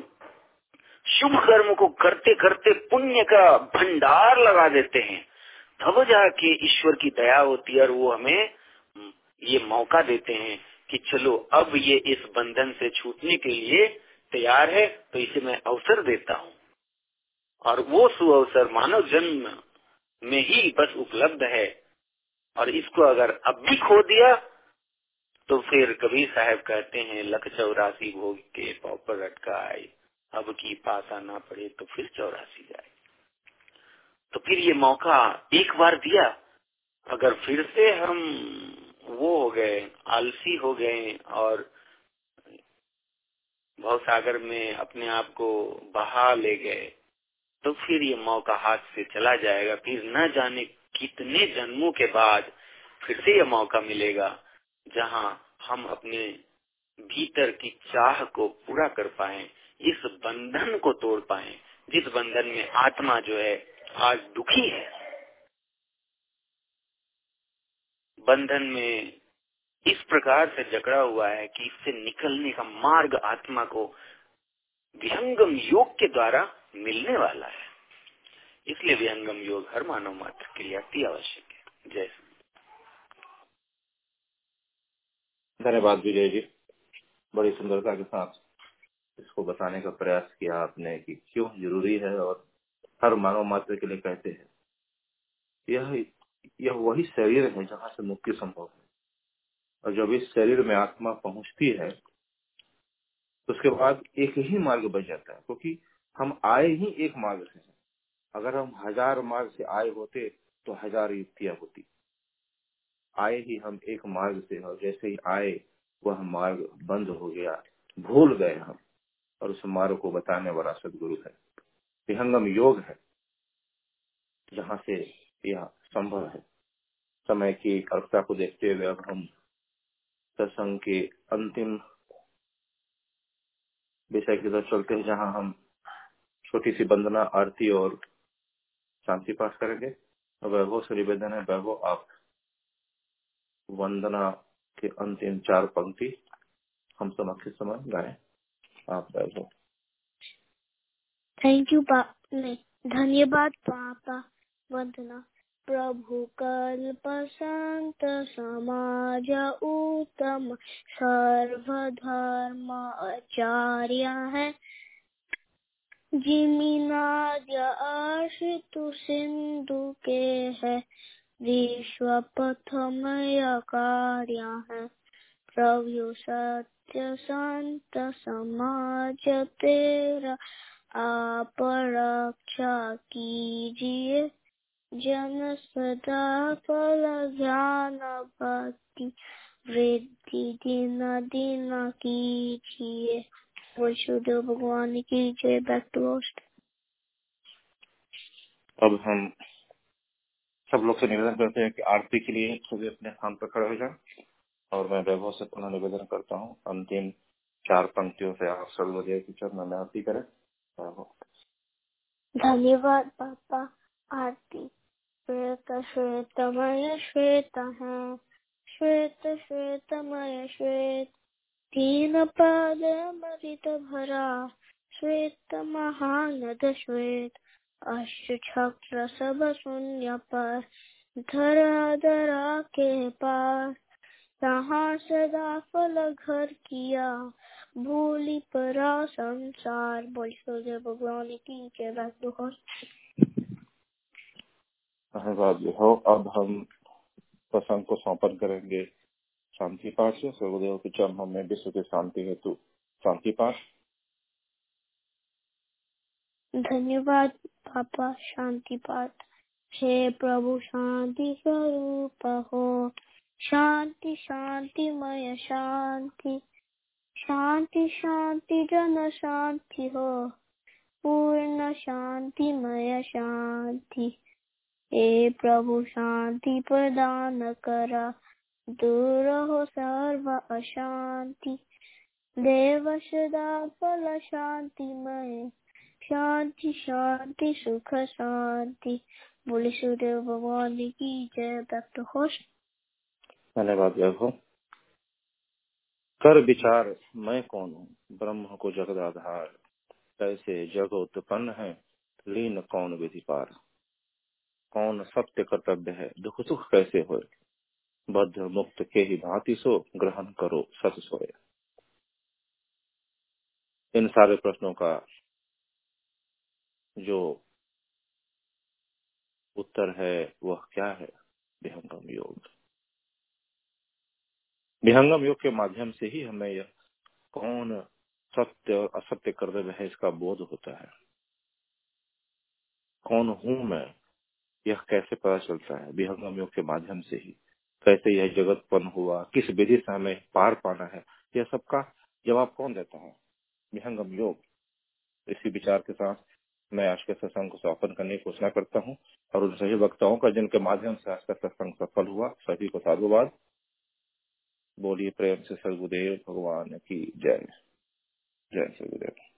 शुभ कर्म को करते करते पुण्य का भंडार लगा देते हैं, तब जाके ईश्वर की दया होती है और वो हमें ये मौका देते हैं कि चलो अब ये इस बंधन से छूटने के लिए तैयार है, तो इसे मैं अवसर देता हूँ। और वो सुअवसर मानव जन्म में ही बस उपलब्ध है, और इसको अगर अब भी खो दिया तो फिर कबीर साहब कहते हैं, लख 84 भोग के पौपर अटका आए, अब की पास आना पड़े तो फिर 84 जाए। तो फिर ये मौका एक बार दिया, अगर फिर से हम वो हो गए, आलसी हो गए और भवसागर में अपने आप को बहा ले गए, तो फिर ये मौका हाथ से चला जाएगा। फिर न जाने कितने जन्मों के बाद फिर से ये मौका मिलेगा जहां हम अपने भीतर की चाह को पूरा कर पाए, इस बंधन को तोड़ पाए, जिस बंधन में आत्मा जो है आज दुखी है। बंधन में इस प्रकार से जकड़ा हुआ है कि इससे निकलने का मार्ग आत्मा को विहंगम योग के द्वारा मिलने वाला है। इसलिए विहंगम योग हर मानव मात्र के लिए अति आवश्यक है। जय श्री। धन्यवाद विजय जी, बड़ी सुंदरता के साथ इसको बताने का प्रयास किया आपने कि क्यों जरूरी है और हर मानव मात्र के लिए कहते हैं। यह वही शरीर है जहाँ से मुक्ति संभव है, और जब इस शरीर में आत्मा पहुँचती है तो उसके बाद एक ही मार्ग बच जाता है, क्योंकि हम आए ही एक मार्ग से हैं। अगर हम हजार मार्ग से आए होते तो हजार युक्तियां होती। आए ही हम एक मार्ग से, और जैसे ही आए वह मार्ग बंद हो गया, भूल गए हम, और उस मार्ग को बताने वाला सदगुरु है। विहंगम योग है जहाँ से यह संभव है। समय की अल्पता को देखते हुए अब हम सत्संग के अंतिम विषय की तरफ चलते हैं, जहाँ हम छोटी सी वंदना आरती और शांति पाठ करेंगे। वैभव से निवेदन है, वैभव आप वंदना के अंतिम 4 पंक्ति हम समक्ष समय गाएं। आप वैभव। थैंक यू पापा, धन्यवाद पापा। वंदना। प्रभु कल्प संत समाज उत्तम सर्वधर्म आचार्य है, जिमिनाद्य आश्रितु सिंधु के है, विश्व प्रथमय कार्य है। प्रभु सत्य संत समाज तेरा आप रक्षा कीजिए, जन सदा फल ज्ञान भक्ति वृद्धि दिन दिन कीजिए। वसुदेव भगवान की जय। Back to host. अब हम सब लोग से निवेदन करते हैं कि आरती के लिए सभी अपने स्थान पर खड़े हो जाएं, और मैं वैभव से पुनः निवेदन करता हूँ अंतिम 4 पंक्तियों से आप सर्वोदय की चरण में आरती करें। धन्यवाद पापा। आरती। श्वेत श्वेतमय श्वेत है, श्वेत श्वेतमय श्वेत, तीन पाद मरित भरा, श्वेत महानद श्वेत, अष्टचक्र सब शून्य पर, धरा धरा के पार, यहाँ सदा फल घर किया, भूली परा संसार। बोलिए भगवान की जय। अब हम प्रसंग को समर्पण करेंगे शांति पाठ से। सर्वदेव के चरणों में विश्व की शांति हेतु शांति पाठ। धन्यवाद पापा। शांति पाठ। हे प्रभु शांति स्वरूप हो, शांति शांतिमय शांति, शांति शांति जन शांति हो, पूर्ण शांतिमय शांति। हे प्रभु शांति प्रदान करा, दूर हो सर्व अशांति। देव सदा फल शांतिमय, शांति शांति सुख शांति। बोले सूर्य भगवान की जय। Back to host. धन्यवाद। कर विचार मैं कौन हूँ, ब्रह्म को जगदाधार। कैसे जग उत्पन्न है, लीन कौन विधि पार। कौन सत्य कर्तव्य है, दुख सुख कैसे होए। बद्ध मुक्त के ही भांति सो, ग्रहण करो सत सोए। इन सारे प्रश्नों का जो उत्तर है वह क्या है, विहंगम योग। विहंगम योग के माध्यम से ही हमें यह कौन सत्य और असत्य कर्तव्य है इसका बोध होता है। कौन हूँ मैं यह कैसे पता चलता है, विहंगम योग के माध्यम से ही। कैसे यह जगतपन हुआ, किस विधि से हमें पार पाना है, यह सबका जवाब कौन देता है, विहंगम योग। इसी विचार के साथ मैं आज के सत्संग को समापन करने की घोषणा करता हूँ और उन सभी वक्ताओं का जिनके माध्यम से आज का सत्संग सफल हुआ, सभी को साधुवाद। बोलिए प्रेम से सद्गुरुदेव भगवान की जय। जय सद्गुरुदेव।